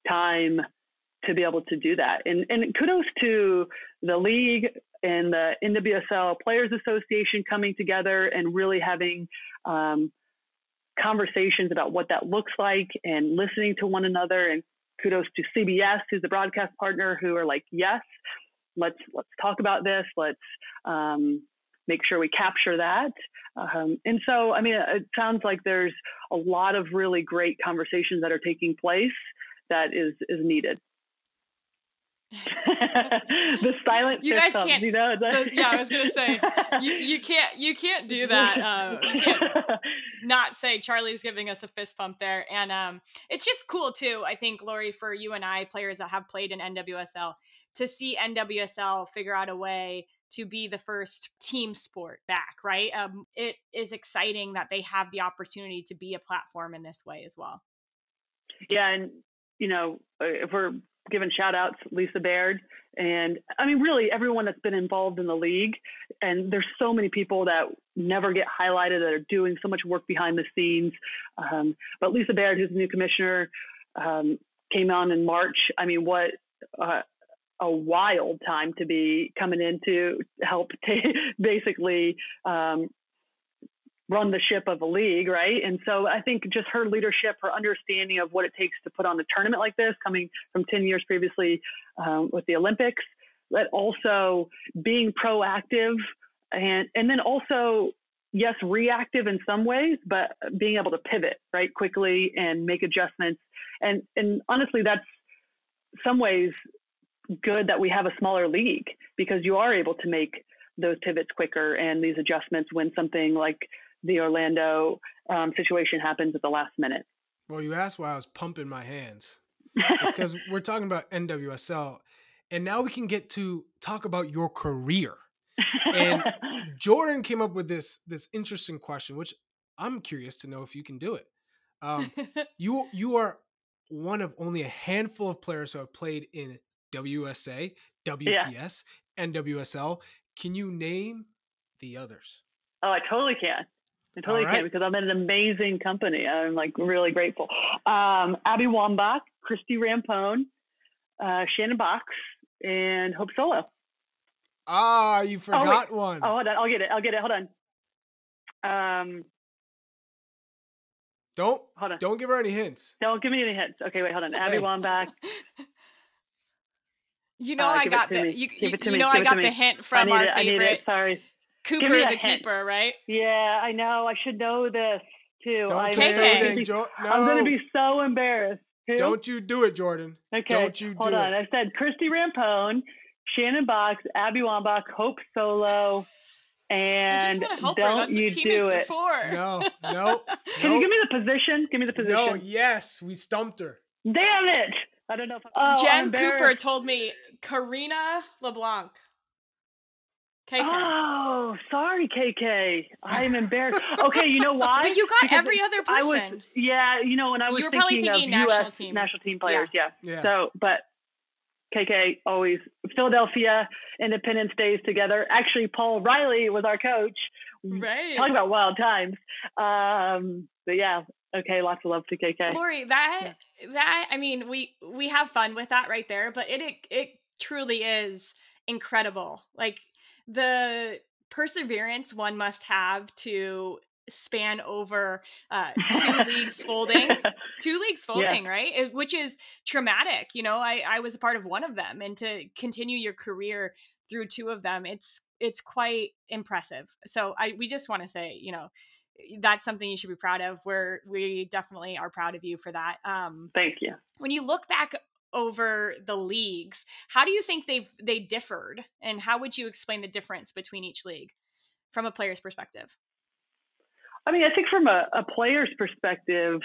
time to be able to do that. And kudos to the league and the NWSL Players Association coming together and really having, conversations about what that looks like and listening to one another. And kudos to CBS, who's the broadcast partner, who are like, yes, let's talk about this. Let's make sure we capture that. And so, I mean, it sounds like there's a lot of really great conversations that are taking place that is needed. The silent you guys can't, you know, the, yeah, I was gonna say you can't do that. You can't not say Charlie's giving us a fist pump there. And it's just cool too, I think, Lori, for you and I, players that have played in NWSL, to see NWSL figure out a way to be the first team sport back, right? It is exciting that they have the opportunity to be a platform in this way as well. Yeah, and you know, if we're giving shout outs, Lisa Baird, and I mean, really everyone that's been involved in the league. And there's so many people that never get highlighted that are doing so much work behind the scenes. But Lisa Baird, who's the new commissioner, came on in March. I mean, what a wild time to be coming in to help basically run the ship of a league, right? And so I think just her leadership, her understanding of what it takes to put on a tournament like this, coming from 10 years previously with the Olympics, but also being proactive and then also, yes, reactive in some ways, but being able to pivot, right, quickly and make adjustments. And honestly, that's some ways good that we have a smaller league, because you are able to make those pivots quicker and these adjustments when something like the Orlando situation happens at the last minute. Well, you asked why I was pumping my hands. It's because we're talking about NWSL, and now we can get to talk about your career. And Jordan came up with this interesting question, which I'm curious to know if you can do it. You are one of only a handful of players who have played in WSA, WPS, yeah, NWSL. Can you name the others? Oh, I totally can. I totally can, because I'm in an amazing company. I'm like really grateful. Abby Wambach, Christy Rampone, Shannon Box, and Hope Solo. Ah, you forgot one. Oh, hold on. I'll get it. Hold on. Don't give her any hints. Don't give me any hints. Okay, wait, hold on. Abby Wambach. You know, I got the hint from our favorite Cooper the Keeper, right? Yeah, I know. I should know this too. Don't say anything, Jordan. No. I'm going to be so embarrassed. Who? Don't you do it, Jordan. Okay. Don't you do it. Hold on. I said Christy Rampone, Shannon Box, Abby Wambach, Hope Solo, and don't you do it. No. Can you give me the position? No, yes. We stumped her. Damn it. I don't know if Jen Cooper told me Karina LeBlanc. KK. Oh, sorry, KK. I'm embarrassed. Okay, you know why? But you got because every other person. You were thinking, probably thinking of national US team. National team players, yeah. So, but KK always, Philadelphia, Independence Days together. Actually, Paul Riley was our coach. Right. Talk about wild times. But yeah. Okay, lots of love to KK. Lori, I mean, we have fun with that right there, but it truly is incredible. Like, the perseverance one must have to span over two leagues folding, yeah, right? Which is traumatic. You know, I was a part of one of them, and to continue your career through two of them, it's quite impressive. So we just want to say, you know, that's something you should be proud of. We definitely are proud of you for that. Thank you. When you look back over the leagues, how do you think they differed, and how would you explain the difference between each league from a player's perspective? I mean, I think from a player's perspective,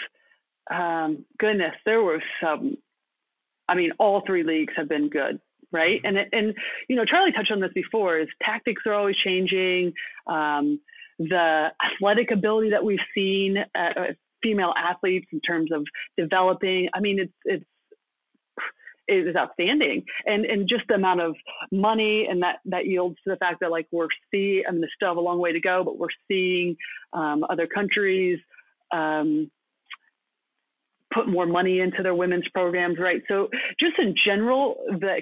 goodness, there were some, I mean, all three leagues have been good. Right. Mm-hmm. And, you know, Charlie touched on this before, is tactics are always changing. The athletic ability that we've seen female athletes in terms of developing, I mean, it is outstanding. And just the amount of money and that yields to the fact that, like, we still have a long way to go, but we're seeing other countries put more money into their women's programs, right? So just in general, the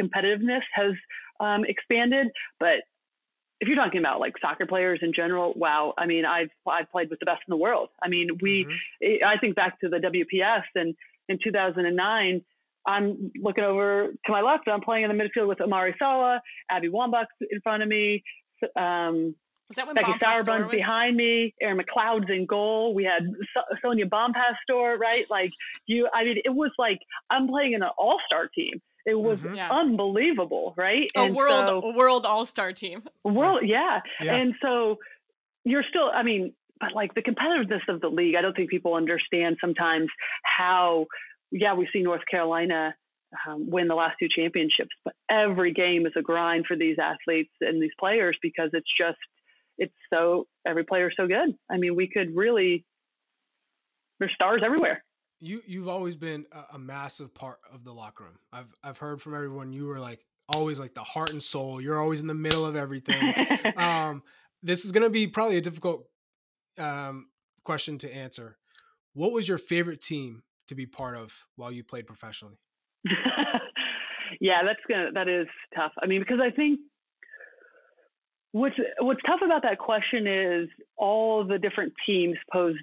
competitiveness has expanded, but if you're talking about like soccer players in general, wow. I mean, I've played with the best in the world. I mean, I think back to the WPS, and in 2009, I'm looking over to my left and I'm playing in the midfield with Amari Sala, Abby Wambach in front of me. Was that when Becky Sauerbund's behind me, Aaron McLeod's in goal. We had Sonia Bompastor, right? Like, I mean, it was like, I'm playing in an all-star team. It was unbelievable, right? A world all-star team. Well, yeah. And so you're still, I mean, but like the competitiveness of the league, I don't think people understand sometimes how, we see North Carolina win the last two championships, but every game is a grind for these athletes and these players because it's just, it's so, every player is so good. I mean, we could really, there's stars everywhere. You've always been a massive part of the locker room. I've heard from everyone. You were like always like the heart and soul. You're always in the middle of everything. This is going to be probably a difficult question to answer. What was your favorite team to be part of while you played professionally? That is tough. I mean, because I think what's tough about that question is all the different teams pose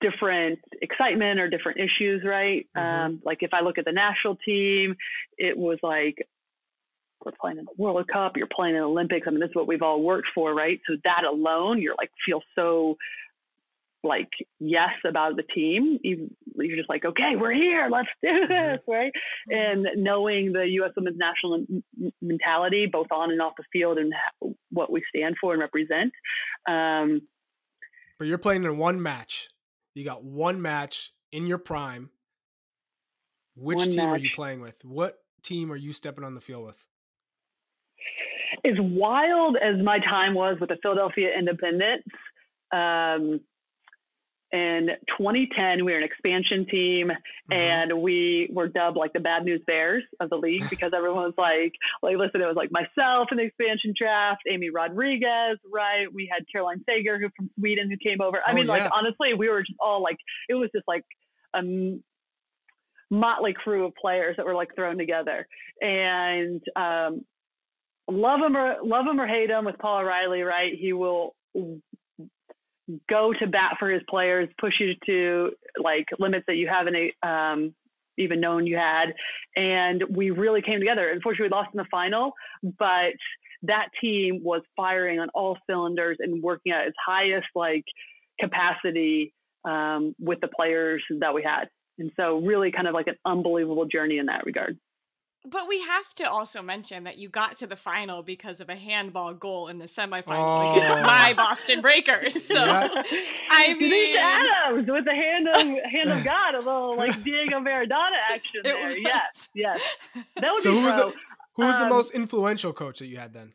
different excitement or different issues, right? Mm-hmm. Like if I look at the national team, it was like, we're playing in the World Cup, you're playing in the Olympics. I mean, this is what we've all worked for, right? So that alone, you're like, feel so like, yes, about the team. You're just like, okay, we're here, let's do this, right? Mm-hmm. And knowing the U.S. women's national mentality, both on and off the field and what we stand for and represent. But you're playing in one match. You got one match in your prime. Which team are you playing with? What team are you stepping on the field with? As wild as my time was with the Philadelphia Independents, in 2010, we were an expansion team, and we were dubbed like the Bad News Bears of the league because everyone was like, listen, it was like myself in the expansion draft, Amy Rodriguez, right? We had Caroline Sager who from Sweden who came over. I mean, honestly, we were just all like, it was just like a motley crew of players that were like thrown together. And love him or hate him with Paul Riley, right? He will go to bat for his players, push you to like limits that you haven't even known you had. And we really came together. Unfortunately, we lost in the final, but that team was firing on all cylinders and working at its highest like capacity with the players that we had. And so really kind of like an unbelievable journey in that regard. But we have to also mention that you got to the final because of a handball goal in the semifinal against my Boston Breakers. So, I mean, Denise Adams with the hand of God, a little like Diego Maradona action there. Was. Yes. That would be pro. Who was the most influential coach that you had then?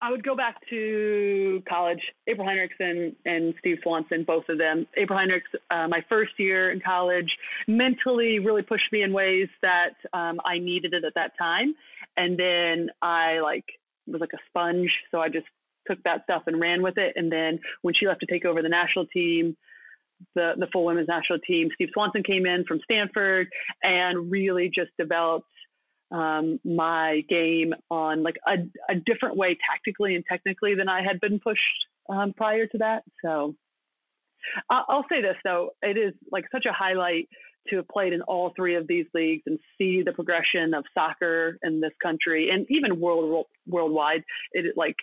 I would go back to college. April Henriksen and Steve Swanson, both of them. April Henriksen, my first year in college, mentally really pushed me in ways that I needed it at that time. And then I was like a sponge, so I just took that stuff and ran with it. And then when she left to take over the national team, the full women's national team, Steve Swanson came in from Stanford and really just developed my game on like a different way tactically and technically than I had been pushed prior to that. So I'll say this though, it is like such a highlight to have played in all three of these leagues and see the progression of soccer in this country and even worldwide. It like,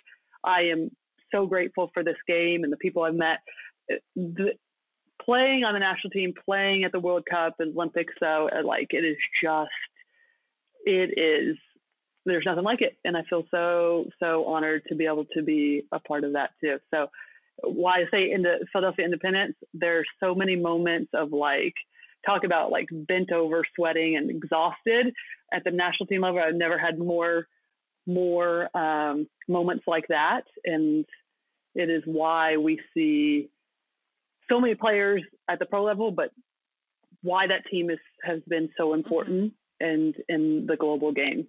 I am so grateful for this game and the people I've met. Playing on the national team, playing at the World Cup and Olympics, so like it is just. It is, there's nothing like it. And I feel so honored to be able to be a part of that too. So why I say in the Philadelphia Independence, there's so many moments of like, talk about like bent over, sweating and exhausted at the national team level. I've never had more moments like that. And it is why we see so many players at the pro level, but why that team has been so important. Mm-hmm. And in the global game.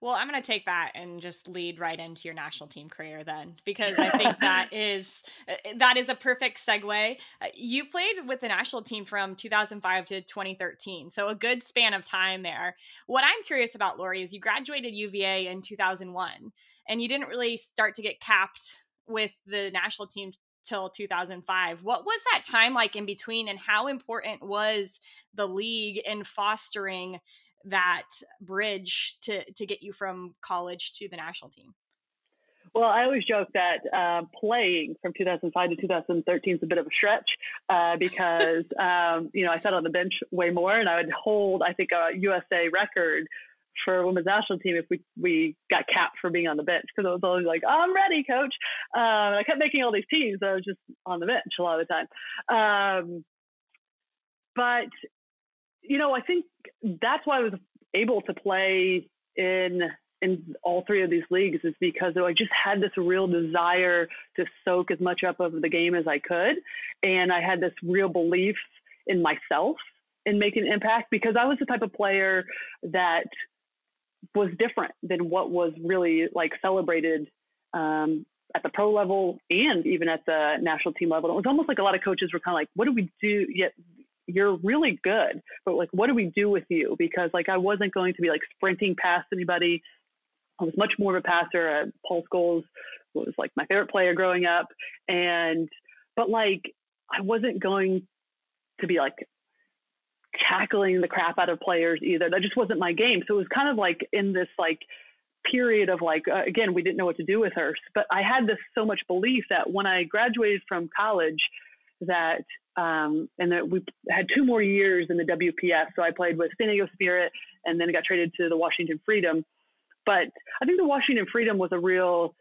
Well, I'm going to take that and just lead right into your national team career then, because I think that is a perfect segue. You played with the national team from 2005 to 2013, so a good span of time there. What I'm curious about, Lori, is you graduated UVA in 2001, and you didn't really start to get capped with the national team till 2005. What was that time like in between, and how important was the league in fostering that bridge to get you from college to the national team? Well, I always joke that playing from 2005 to 2013 is a bit of a stretch because, I sat on the bench way more, and I would hold, I think, a USA record for women's national team if we got capped for being on the bench, because I was always like, oh, I'm ready, coach. And I kept making all these teams. So I was just on the bench a lot of the time. But, I think that's why I was able to play in all three of these leagues, is because I just had this real desire to soak as much up of the game as I could. And I had this real belief in myself and make an impact, because I was the type of player that was different than what was really celebrated at the pro level and even at the national team level. It was almost like a lot of coaches were kind of like, what do we do? Yet you're really good, but what do we do with you? Because I wasn't going to be sprinting past anybody. I was much more of a passer. Paul Scholes was my favorite player growing up. But I wasn't going to be tackling the crap out of players either. That just wasn't my game. So it was kind of in this period of again, we didn't know what to do with her. But I had this so much belief that when I graduated from college that, and that we had 2 more years in the WPS. So I played with San Diego Spirit and then got traded to the Washington Freedom. But I think the Washington Freedom was a real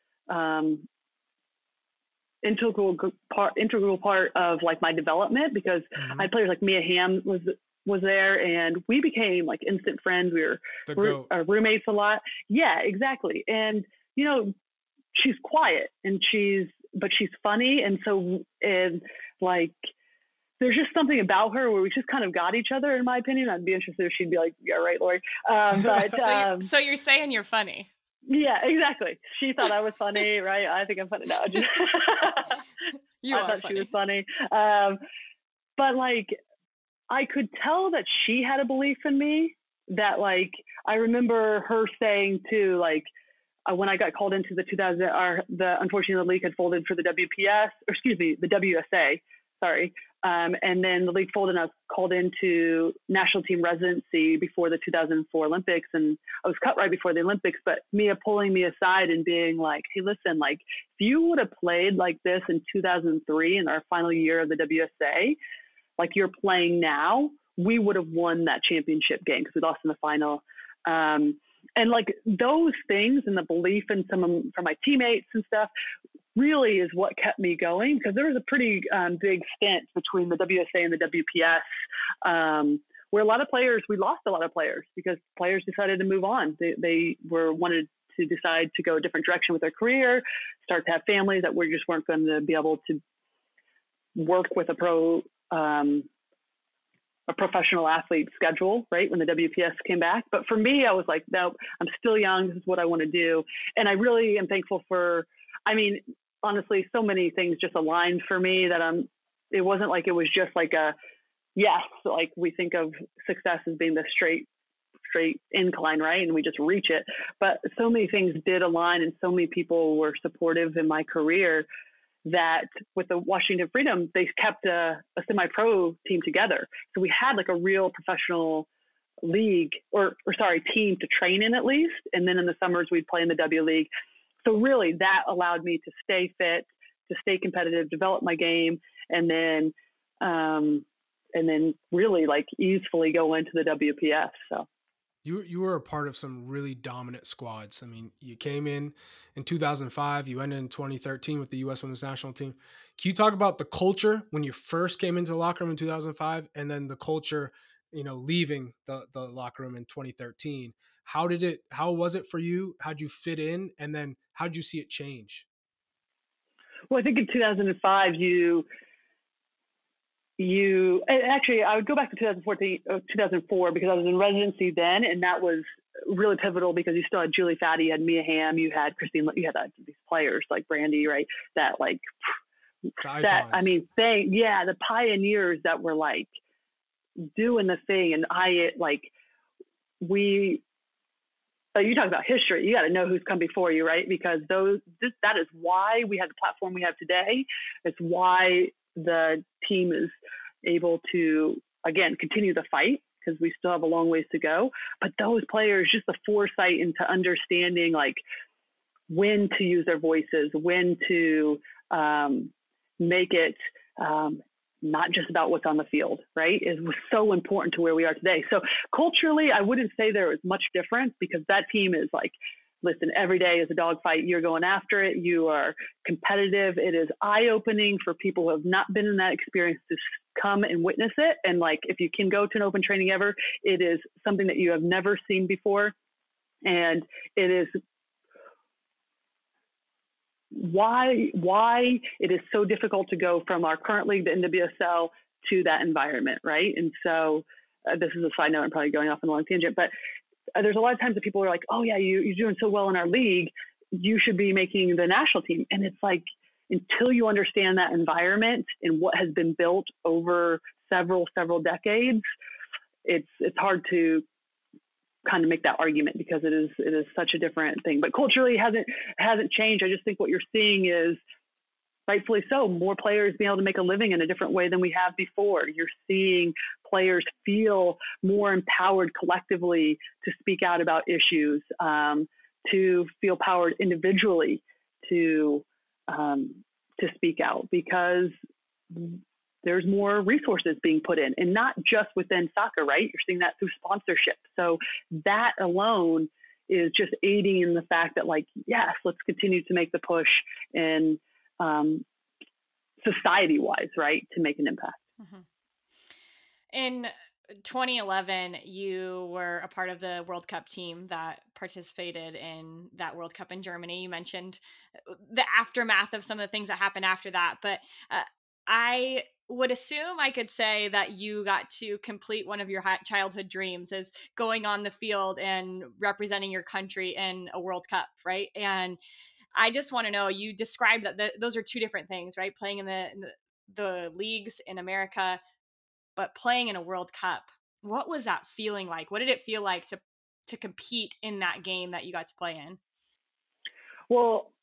integral part of my development, because I had players like Mia Hamm was there, and we became instant friends. We were roommates a lot. Yeah, exactly. And she's quiet and but she's funny, and so there's just something about her where we just kind of got each other, in my opinion. I'd be interested if she'd be like, yeah, right, Lori. So you're saying you're funny. Yeah, exactly. She thought I was funny, right? I think I'm funny now. She was funny. But I could tell that she had a belief in me that I remember her saying too, when I got called into the unfortunately the league had folded for the WPS, or excuse me, the WSA, sorry. And then the league folded, and I was called into national team residency before the 2004 Olympics. And I was cut right before the Olympics, but Mia pulling me aside and being like, hey, listen, if you would have played like this in 2003 in our final year of the WSA, you're playing now, we would have won that championship game, because we lost in the final. And those things and the belief in from my teammates and stuff really is what kept me going, because there was a pretty big stint between the WSA and the WPS where we lost a lot of players because players decided to move on. They wanted to decide to go a different direction with their career, start to have families that we just weren't going to be able to work with a professional athlete schedule, right, when the WPS came back. But for me, I was like, no, I'm still young. This is what I want to do. And I really am thankful for, honestly, so many things just aligned for me that it wasn't it was just we think of success as being the straight incline, right? And we just reach it. But so many things did align, and so many people were supportive in my career that with the Washington Freedom, they kept a semi-pro team together. So we had a real professional league or team to train in at least. And then in the summers we'd play in the W League. So really that allowed me to stay fit, to stay competitive, develop my game, and then really easily go into the WPS. So you were a part of some really dominant squads. You came in 2005, you ended in 2013 with the U.S. Women's National Team. Can you talk about the culture when you first came into the locker room in 2005, and then the culture, leaving the locker room in 2013? How was it for you? How'd you fit in? And then how'd you see it change? Well, I think in 2005, I would go back to 2004 because I was in residency then. And that was really pivotal because you still had Julie Faddy, you had Mia Hamm, you had Christine, you had these players like Brandy, right? That the pioneers that were doing the thing. And you talk about history, you got to know who's come before you, right? Because that is why we have the platform we have today. It's why the team is able to, again, continue the fight, because we still have a long ways to go. But those players, just the foresight into understanding when to use their voices, when to make it not just about what's on the field, right? It was so important to where we are today. So culturally, I wouldn't say there was much difference, because that team is like, listen, every day is a dogfight. You're going after it. You are competitive. It is eye-opening for people who have not been in that experience to come and witness it. And like, if you can go to an open training ever, it is something that you have never seen before. And it is why it is so difficult to go from our current league, the NWSL, to that environment, right? And so this is a side note. I'm probably going off on a long tangent, but there's a lot of times that people are like, oh yeah, you're doing so well in our league, you should be making the national team. And it's like, until you understand that environment and what has been built over several decades, it's hard to kind of make that argument, because it is such a different thing. But culturally, it hasn't changed. I just think what you're seeing is, rightfully so, more players being able to make a living in a different way than we have before. You're seeing players feel more empowered collectively to speak out about issues, to feel empowered individually to speak out, because there's more resources being put in, and not just within soccer, right? You're seeing that through sponsorship. So that alone is just aiding in the fact that, like, yes, let's continue to make the push and society-wise, right, to make an impact. Mm-hmm. In 2011, you were a part of the World Cup team that participated in that World Cup in Germany. You mentioned the aftermath of some of the things that happened after that, but I would assume I could say that you got to complete one of your childhood dreams, is going on the field and representing your country in a World Cup, right? And I just want to know, you described that those are two different things, right? Playing in the leagues in America, but playing in a World Cup. What was that feeling like? What did it feel like to compete in that game that you got to play in? Well,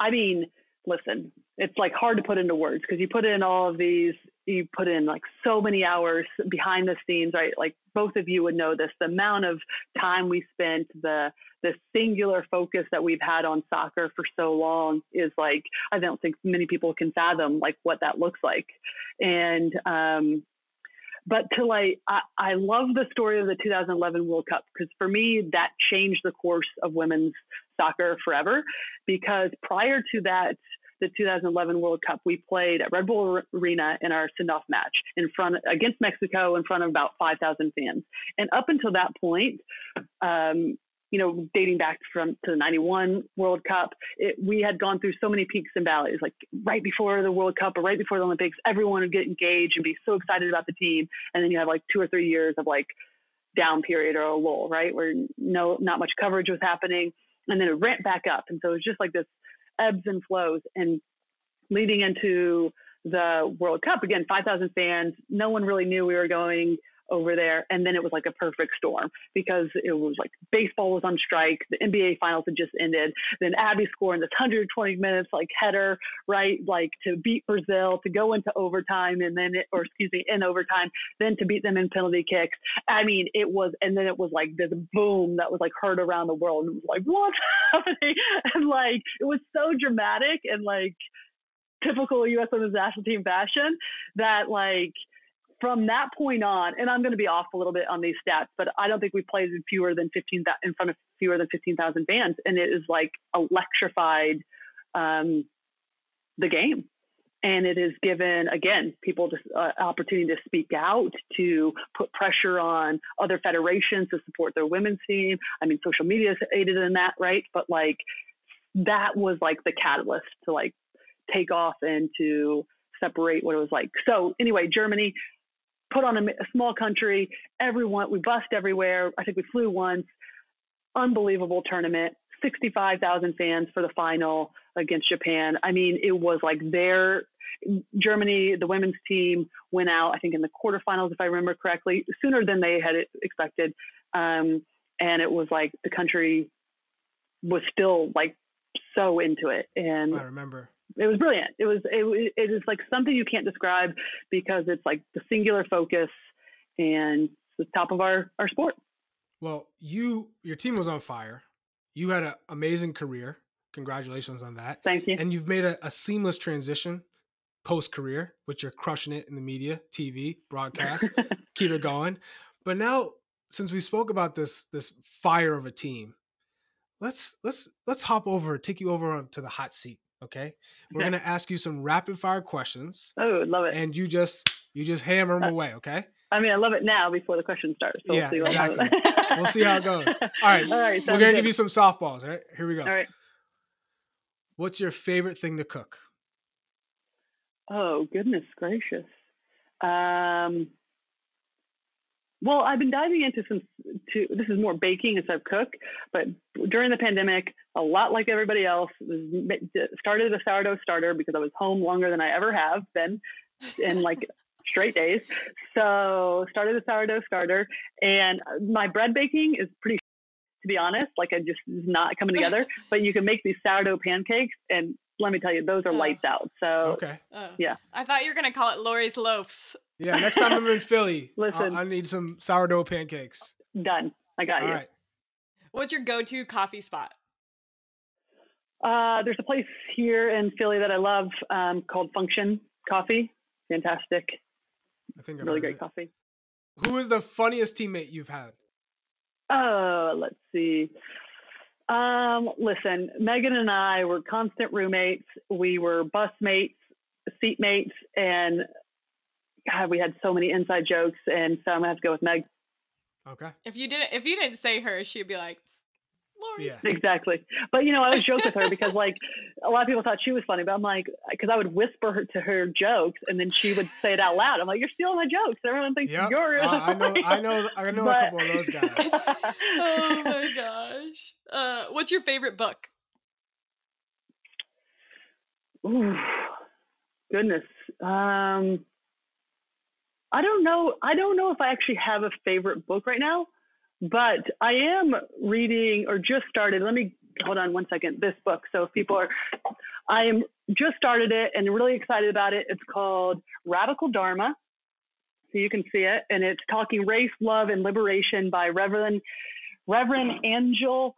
I mean, listen, it's like hard to put into words, because you put in all of these, you put in like so many hours behind the scenes, right? Like both of you would know this, the amount of time we spent, the singular focus that we've had on soccer for so long is like, I don't think many people can fathom like what that looks like. And, but to like, I love the story of the 2011 World Cup, because for me, that changed the course of women's soccer forever, because prior to that, the 2011 World Cup, we played at Red Bull Arena in our send-off match against Mexico in front of about 5,000 fans. And up until that point, you know, dating back to the 91 World Cup, we had gone through so many peaks and valleys. Like right before the World Cup or right before the Olympics, everyone would get engaged and be so excited about the team. And then you have like 2 or 3 years of like down period or a lull, right? Where not much coverage was happening. And then it ramped back up. And so it was just like this ebbs and flows. And leading into the World Cup, again, 5,000 fans, no one really knew we were going over there. And then it was like a perfect storm, because it was like baseball was on strike. The NBA finals had just ended. Then Abby scored in this 120 minutes, like header, right? Like to beat Brazil, to go into overtime in overtime, then to beat them in penalty kicks. I mean, it was like this boom that was like heard around the world. And it was like, what's happening? And like, it was so dramatic and like typical US women's national team fashion that like, from that point on, and I'm going to be off a little bit on these stats, but I don't think we played in front of fewer than 15,000 fans, and it is like electrified the game, and it has given again people just opportunity to speak out, to put pressure on other federations to support their women's team. I mean, social media is aided in that, right? But like that was like the catalyst to like take off and to separate what it was like. So anyway, Germany. Put on a small country, we bussed everywhere. I think we flew once. Unbelievable tournament, 65,000 fans for the final against Japan. I mean, it was like Germany, the women's team went out, I think in the quarterfinals, if I remember correctly, sooner than they had expected. And it was like the country was still like so into it. And I remember. It was brilliant. It is like something you can't describe, because it's like the singular focus and the top of our sport. Well, your team was on fire. you had an amazing career. Congratulations on that. Thank you. And you've made a seamless transition post-career, which you're crushing it in the media, TV, broadcast. Keep it going. But now, since we spoke about this fire of a team, let's hop over, take you over to the hot seat. Okay. We're going to ask you some rapid fire questions. Oh, love it. And you just hammer them away. Okay. I mean, I love it now before the question starts. So yeah, we'll see exactly. We'll see how it goes. All right. We're going to give you some softballs. All right. Here we go. All right. What's your favorite thing to cook? Oh, goodness gracious. Well, I've been diving into this is more baking as I've cooked, but during the pandemic, a lot like everybody else, started a sourdough starter because I was home longer than I ever have been in like straight days. So started a sourdough starter, and my bread baking is pretty, to be honest, like I just is not coming together, but you can make these sourdough pancakes, and let me tell you, those are lights out. So okay. Yeah. I thought you were going to call it Lori's Loafs. Yeah, next time I'm in Philly, listen, I need some sourdough pancakes. Done. I got you. All right. What's your go-to coffee spot? There's a place here in Philly that I love called Function Coffee. Fantastic. I think I've really great coffee. Who is the funniest teammate you've had? Oh, let's see. Listen, Megan and I were constant roommates. We were busmates, seatmates, and God, we had so many inside jokes, and so I'm gonna have to go with Meg. Okay. If you didn't say her, she'd be like, Lori. Yeah. Exactly. But I always joke with her because like a lot of people thought she was funny, but I'm like, because I would whisper to her jokes, and then she would say it out loud. I'm like, you're stealing my jokes. Everyone thinks you're really funny. I know a couple of those guys. Oh my gosh. What's your favorite book? Ooh, goodness. I don't know if I actually have a favorite book right now, but I am reading or just started. Let me hold on one second. This book. So if people are, I am just started it and really excited about it. It's called Radical Dharma. So you can see it. And it's talking race, love, and liberation by Reverend Angel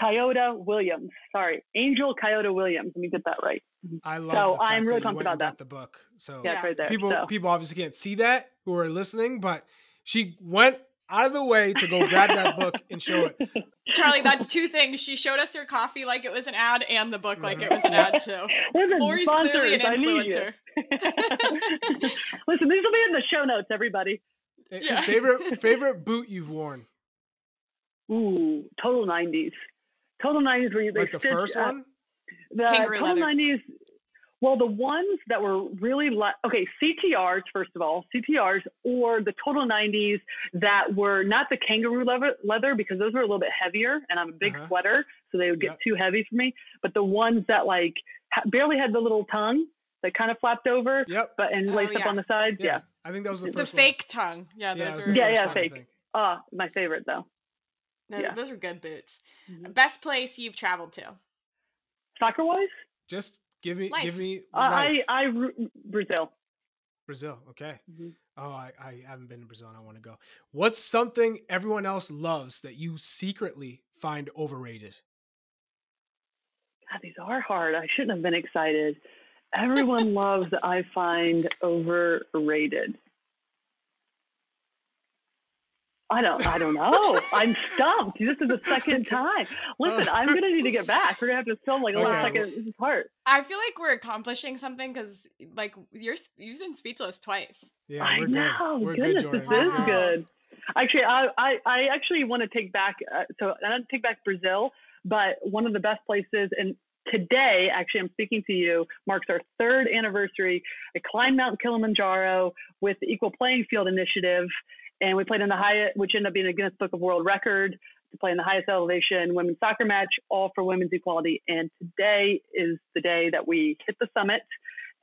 Coyota Williams. Sorry. Angel Coyota Williams. Let me get that right. I love so the fact I'm really pumped about that. The book. So yeah, right there, people obviously can't see that who are listening, but she went out of the way to go grab that book and show it. Charlie, that's two things. She showed us her coffee like it was an ad, and the book like it was an ad too. Lori's clearly an influencer. Listen, these will be in the show notes, everybody. Yeah. Favorite boot you've worn? Ooh, total 90s. Total 90s where you like the first one? The total 90s, well, the ones that were really CTRs, first of all, CTRs, or the total 90s that were not the kangaroo leather because those were a little bit heavier, and I'm a big sweater, so they would get too heavy for me. But the ones that like barely had the little tongue that kind of flapped over, but and laced up on the sides, I think that was the first one. The fake tongue, those were fake. My favorite though. No, those are good boots. Mm-hmm. Best place you've traveled to? Soccer wise? Just give me. Brazil. Brazil. Okay. Mm-hmm. Oh, I haven't been to Brazil and I want to go. What's something everyone else loves that you secretly find overrated? God, these are hard. I shouldn't have been excited. Everyone loves that I find overrated. I don't know. I'm stumped. This is the second time. Listen, I'm going to need to get back. We're going to have to film like a little second. This is hard. I feel like we're accomplishing something because like you've been speechless twice. Yeah, I know. Good. We're goodness, good, this is good. Actually, I actually want to take back. So I don't take back Brazil, but one of the best places. And today, actually, I'm speaking to you, marks our third anniversary. I climbed Mount Kilimanjaro with the Equal Playing Field Initiative. And we played in the highest, which ended up being a Guinness Book of World Record, to play in the highest elevation women's soccer match, all for women's equality. And today is the day that we hit the summit.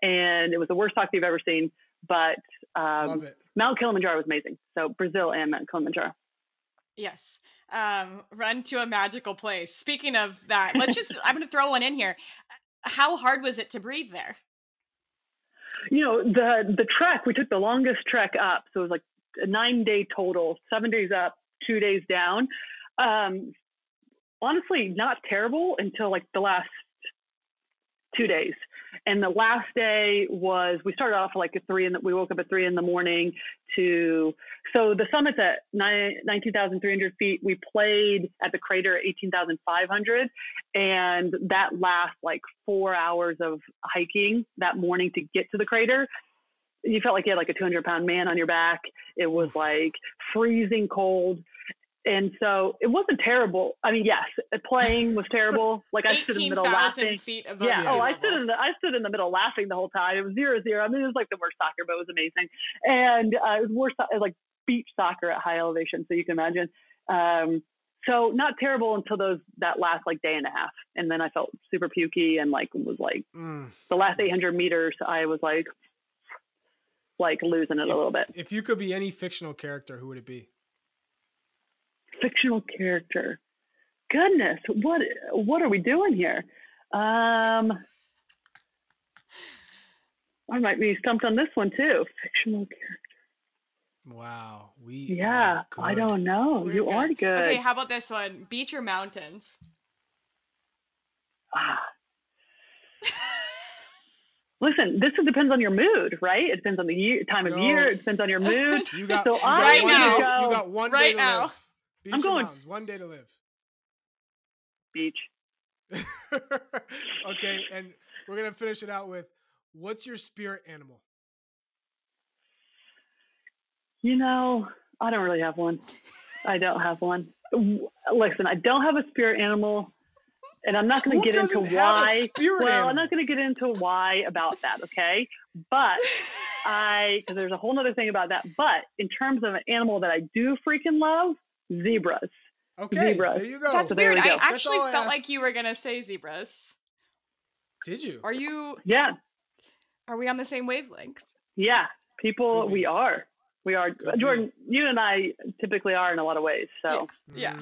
And it was the worst soccer you've ever seen. But Mount Kilimanjaro was amazing. So Brazil and Mount Kilimanjaro. Yes. Run to a magical place. Speaking of that, I'm going to throw one in here. How hard was it to breathe there? The trek, we took the longest trek up. So it was like, a 9-day total, 7 days up, 2 days down. honestly not terrible until like the last 2 days. And the last day was, we started off like at 3 and we woke up at 3 a.m. So the summit's at 19,300 feet. We played at the crater at 18,500. And that last like 4 hours of hiking that morning to get to the crater, you felt like you had like a 200-pound man on your back. It was like freezing cold. And so it wasn't terrible. I mean, yes, playing was terrible. Like I stood in the middle laughing. 18,000 feet above. Yeah. Oh, I stood in the middle laughing the whole time. It was 0-0. I mean, it was like the worst soccer, but it was amazing. And it was worse like beach soccer at high elevation, so you can imagine. So not terrible until that last like day and a half, and then I felt super pukey and like was like the last 800 meters. I was like losing it a little bit. If you could be any fictional character, who would it be? Fictional character. Goodness, what are we doing here? I might be stumped on this one too. Fictional character. Wow. Yeah, I don't know. You are good. Okay, how about this one? Beach or mountains? Listen, this depends on your mood, right? It depends on the time of year. It depends on your mood. You got one day to live. I'm going mountains. One day to live. Beach. Okay, and we're going to finish it out with, what's your spirit animal? I don't really have one. Listen, I don't have a spirit animal, and I'm not going to get into why. I'm not going to get into why about that, okay? But because there's a whole other thing about that. But in terms of an animal that I do freaking love, zebras. Okay, zebras. There you go. That's weird. I actually felt like you were going to say zebras. Did you? Are you? Yeah. Are we on the same wavelength? Yeah, people, we are. We are. Jordan, you and I typically are in a lot of ways. So yeah.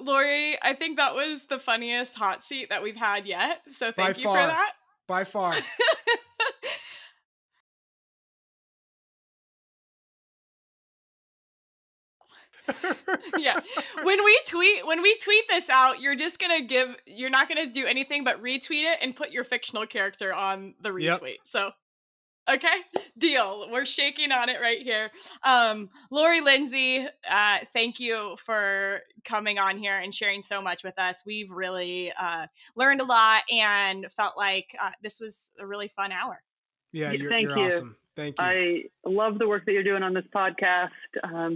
Lori, I think that was the funniest hot seat that we've had yet. So thank you for that. By far. Yeah. When we tweet this out, you're not gonna do anything but retweet it and put your fictional character on the retweet. Yep. So okay, deal. We're shaking on it right here. Lori Lindsey, thank you for coming on here and sharing so much with us. We've really learned a lot and felt like this was a really fun hour. Yeah, you're awesome. Thank you. I love the work that you're doing on this podcast.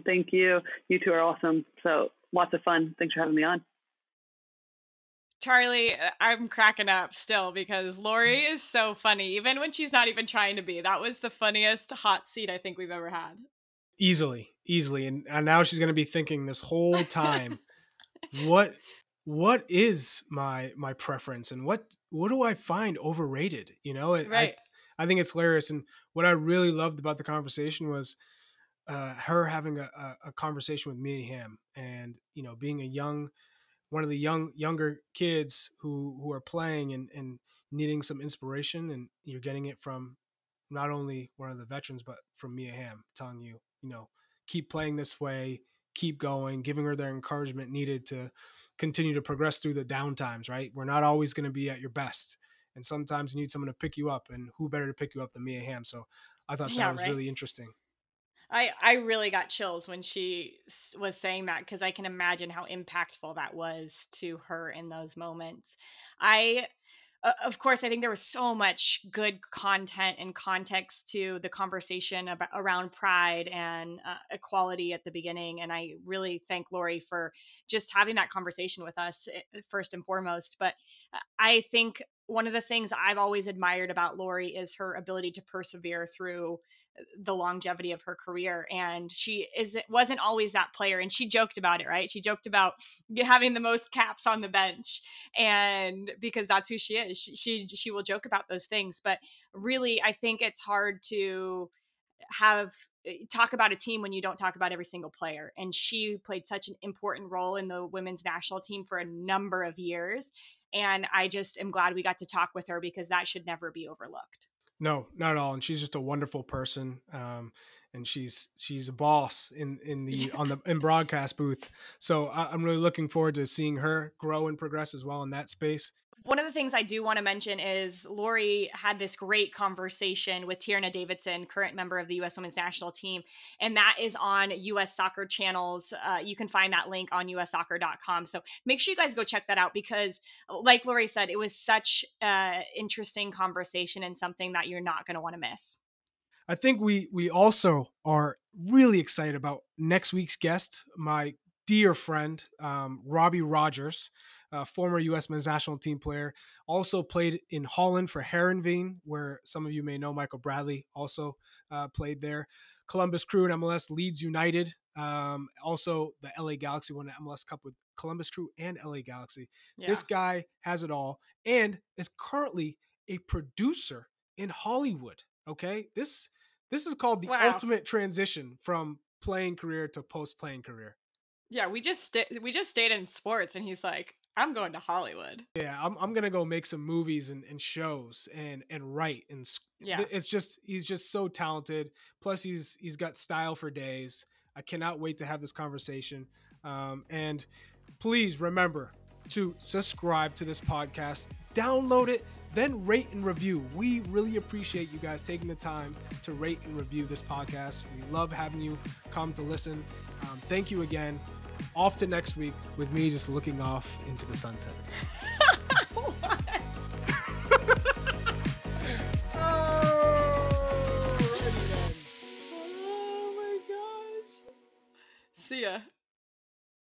Thank you. You two are awesome. So lots of fun. Thanks for having me on. Charlie, I'm cracking up still because Lori is so funny, even when she's not even trying to be. That was the funniest hot seat I think we've ever had. Easily. And now she's going to be thinking this whole time, what is my preference and what do I find overrated? Right. I think it's hilarious. And what I really loved about the conversation was her having a conversation with me and him, and, being one of the younger kids who are playing and needing some inspiration. And you're getting it from not only one of the veterans, but from me and him telling you, keep playing this way, keep going, giving her their encouragement needed to continue to progress through the down times, right? We're not always going to be at your best. And sometimes you need someone to pick you up, and who better to pick you up than Mia Hamm? So I thought that was really interesting. I really got chills when she was saying that, because I can imagine how impactful that was to her in those moments. Of course, I think there was so much good content and context to the conversation around pride and equality at the beginning. And I really thank Lori for just having that conversation with us first and foremost. But I think one of the things I've always admired about Lori is her ability to persevere through the longevity of her career. And she wasn't always that player. And she joked about it, right? She joked about having the most caps on the bench, and because that's who she is, she will joke about those things. But really, I think it's hard to talk about a team when you don't talk about every single player. And she played such an important role in the women's national team for a number of years. And I just am glad we got to talk with her, because that should never be overlooked. No, not at all. And she's just a wonderful person. and she's a boss in broadcast booth. So I'm really looking forward to seeing her grow and progress as well in that space. One of the things I do want to mention is Lori had this great conversation with Tierna Davidson, current member of the U.S. Women's National Team, and that is on U.S. Soccer channels. You can find that link on ussoccer.com. So make sure you guys go check that out because, like Lori said, it was such an interesting conversation and something that you're not going to want to miss. I think we also are really excited about next week's guest, my dear friend, Robbie Rogers. Former U.S. men's national team player, also played in Holland for Heerenveen, where some of you may know Michael Bradley also played there. Columbus Crew in MLS, Leeds United, also the LA Galaxy won the MLS Cup with Columbus Crew and LA Galaxy. Yeah. This guy has it all and is currently a producer in Hollywood. Okay, this is called the ultimate transition from playing career to post-playing career. Yeah, we just stayed in sports, and he's like, I'm going to Hollywood. Yeah, I'm going to go make some movies and shows and write. And yeah. It's just, he's just so talented. Plus he's got style for days. I cannot wait to have this conversation. And please remember to subscribe to this podcast, download it, then rate and review. We really appreciate you guys taking the time to rate and review this podcast. We love having you come to listen. Thank you again. Off to next week with me just looking off into the sunset.